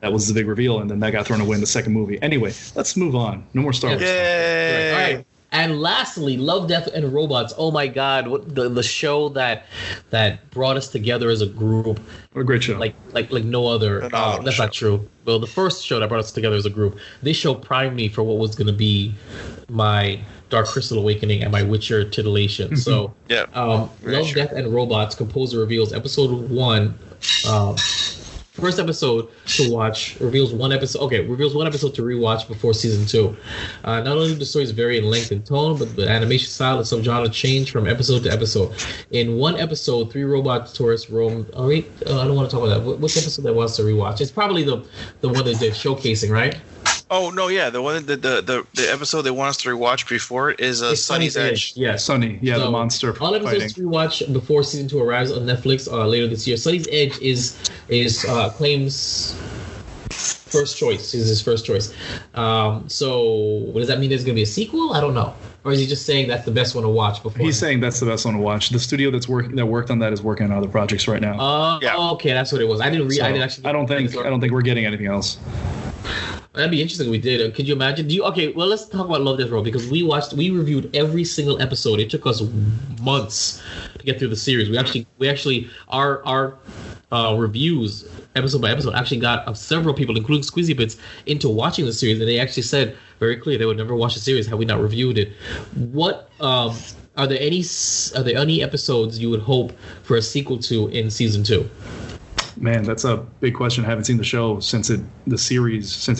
That was the big reveal, and then that got thrown away in the second movie. Anyway, let's move on. No more Star Wars. Yay! All right. And lastly, Love, Death, and Robots. Oh my God, what the show that brought us together as a group. What a great show! Like no other. That's not true. Well, the first show that brought us together as a group. This show primed me for what was going to be my Dark Crystal Awakening and my Witcher titillation. So, Love, Death, and Robots. Composer reveals episode 1. First episode to watch reveals one episode to rewatch before season 2. Not only do the stories vary in length and tone, but the animation style and subgenre change from episode to episode. In one episode, 3 robot tourists roam. Oh wait, I don't want to talk about that. Which episode that was to rewatch? It's probably the one that they're showcasing, right? Oh no, yeah, the one the episode they want us to rewatch before it is Sunny's Edge. Yeah, Sunny. Yeah, so, the monster. All episodes to rewatch before season 2 arrives on Netflix later this year. Sunny's Edge is Claim's first choice. Is his first choice. So does that mean there's going to be a sequel? I don't know. Or is he just saying that's the best one to watch before? He's saying that's the best one to watch. The studio that worked on that is working on other projects right now. Okay, that's what it was. I don't think. I don't think we're getting anything else. That'd be interesting if we did. Could you imagine? Okay, well, let's talk about Love, Death, Robots because we reviewed every single episode. It took us months to get through the series. We actually, our reviews episode by episode actually got several people, including Squeezy Bits, into watching the series, and they actually said very clearly they would never watch the series had we not reviewed it. What are there any episodes you would hope for a sequel to in season 2? Man, that's a big question. I haven't seen the show since it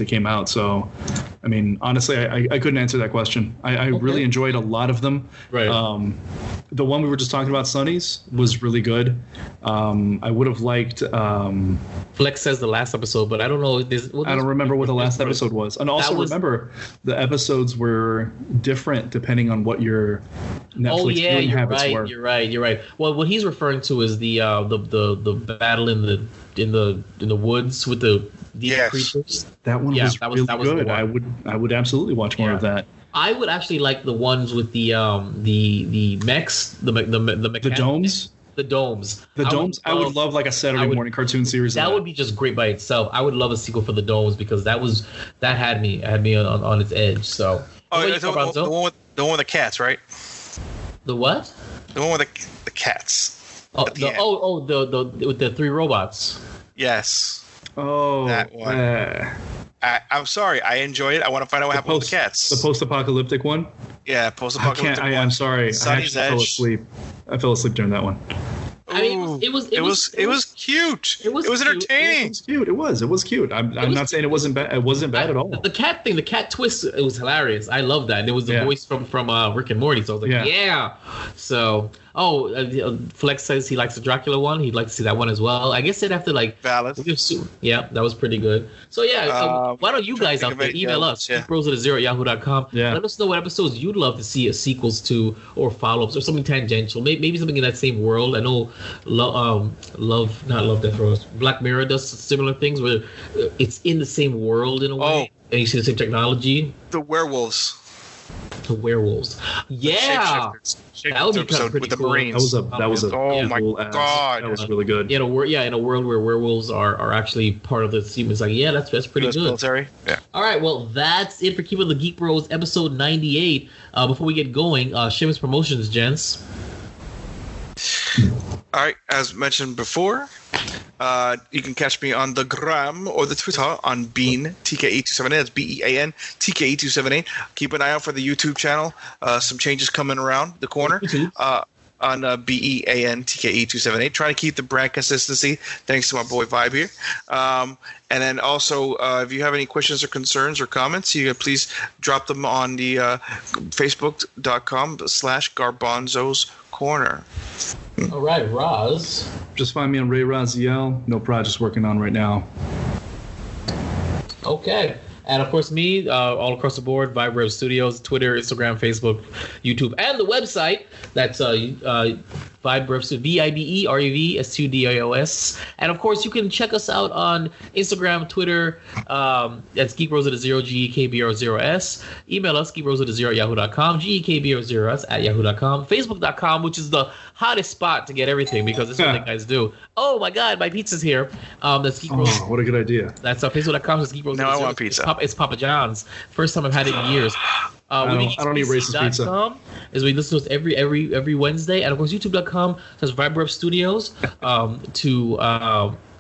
came out. So, I mean, honestly, I couldn't answer that question. I really enjoyed a lot of them. Right. The one we were just talking about, Sunny's, was really good. I would have liked... Flex says the last episode, but I don't know. I don't remember what the last episode was. And also remember, the episodes were different depending on what your Netflix viewing habits were. You're right. Well, what he's referring to is the battle in the woods with the creatures. That one was good. I would absolutely watch more of that. I would actually like the ones with the mechs, the domes. The domes. I would love like a Saturday morning cartoon series. That would be just great by itself. I would love a sequel for the domes because that had me on its edge. So the one with the cats, right? The what? The one with the cats. Oh, with the 3 robots. Yes. Oh, that one. I'm sorry. I enjoyed it. I want to find out what happened with the cats. The post-apocalyptic one. Yeah, post-apocalyptic. I'm sorry. Sunny's Edge. I fell asleep during that one. I mean, it was cute. It was entertaining. It was cute. I'm not saying it wasn't bad. It wasn't bad at all. The cat thing, the cat twist, it was hilarious. I love that. And it was the voice from Rick and Morty. So I was like, So, Flex says he likes the Dracula one. He'd like to see that one as well. I guess they'd have to valid. Yeah, that was pretty good. So why don't you guys out there email us geekbros@yahoo.com. Yeah. Let us know what episodes you'd love to see as sequels to or follow-ups or something tangential. Maybe something in that same world. I know. Death Rows. Black Mirror does similar things where it's in the same world in a way, and you see the same technology. The werewolves. Yeah, that was pretty cool. That was really good. In a world where werewolves are actually part of the team, it's that's pretty good. Military. Yeah. All right, well that's it for Keep of the Geek Bros episode 98. Before we get going, Seamus Promotions, gents. All right, as mentioned before, you can catch me on the gram or the Twitter on Bean TKE278. That's BEAN TKE278. Keep an eye out for the YouTube channel. Some changes coming around the corner. On BEAN TKE278. Trying to keep the brand consistency thanks to my boy Vibe here. And then also, if you have any questions or concerns or comments, you can please drop them on the facebook.com/Garbanzo's Corner. All right, Roz. Just find me on Ray Raziel. No projects working on right now. Okay. And, of course, me, all across the board, Vibrev Studios, Twitter, Instagram, Facebook, YouTube, and the website. That's Vibrev, VIBEREVSTUDIOS. And, of course, you can check us out on Instagram, Twitter. That's geekbros0, GEKBR0S. Email us, geekbros0@yahoo.com, GEKBR0S@yahoo.com. Facebook.com, which is the hottest spot to get everything because that's what the guys do. Oh, my God, my pizza's here. That's geekbros. Oh, what a good idea. That's Facebook.com. That's geekbros0. Now I want pizza. It's Papa John's. First time I've had it in years. I don't eat racist pizza. As we listen to us every Wednesday, and of course YouTube.com/Vibrev Studios to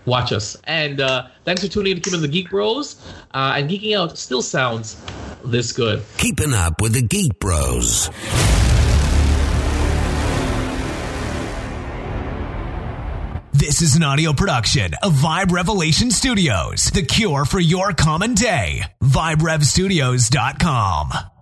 watch us. And thanks for tuning in to Keeping Up with the Geek Bros. And geeking out still sounds this good. Keeping Up with the Geek Bros. This is an audio production of Vibe Revelation Studios, the cure for your common day. VibeRevStudios.com.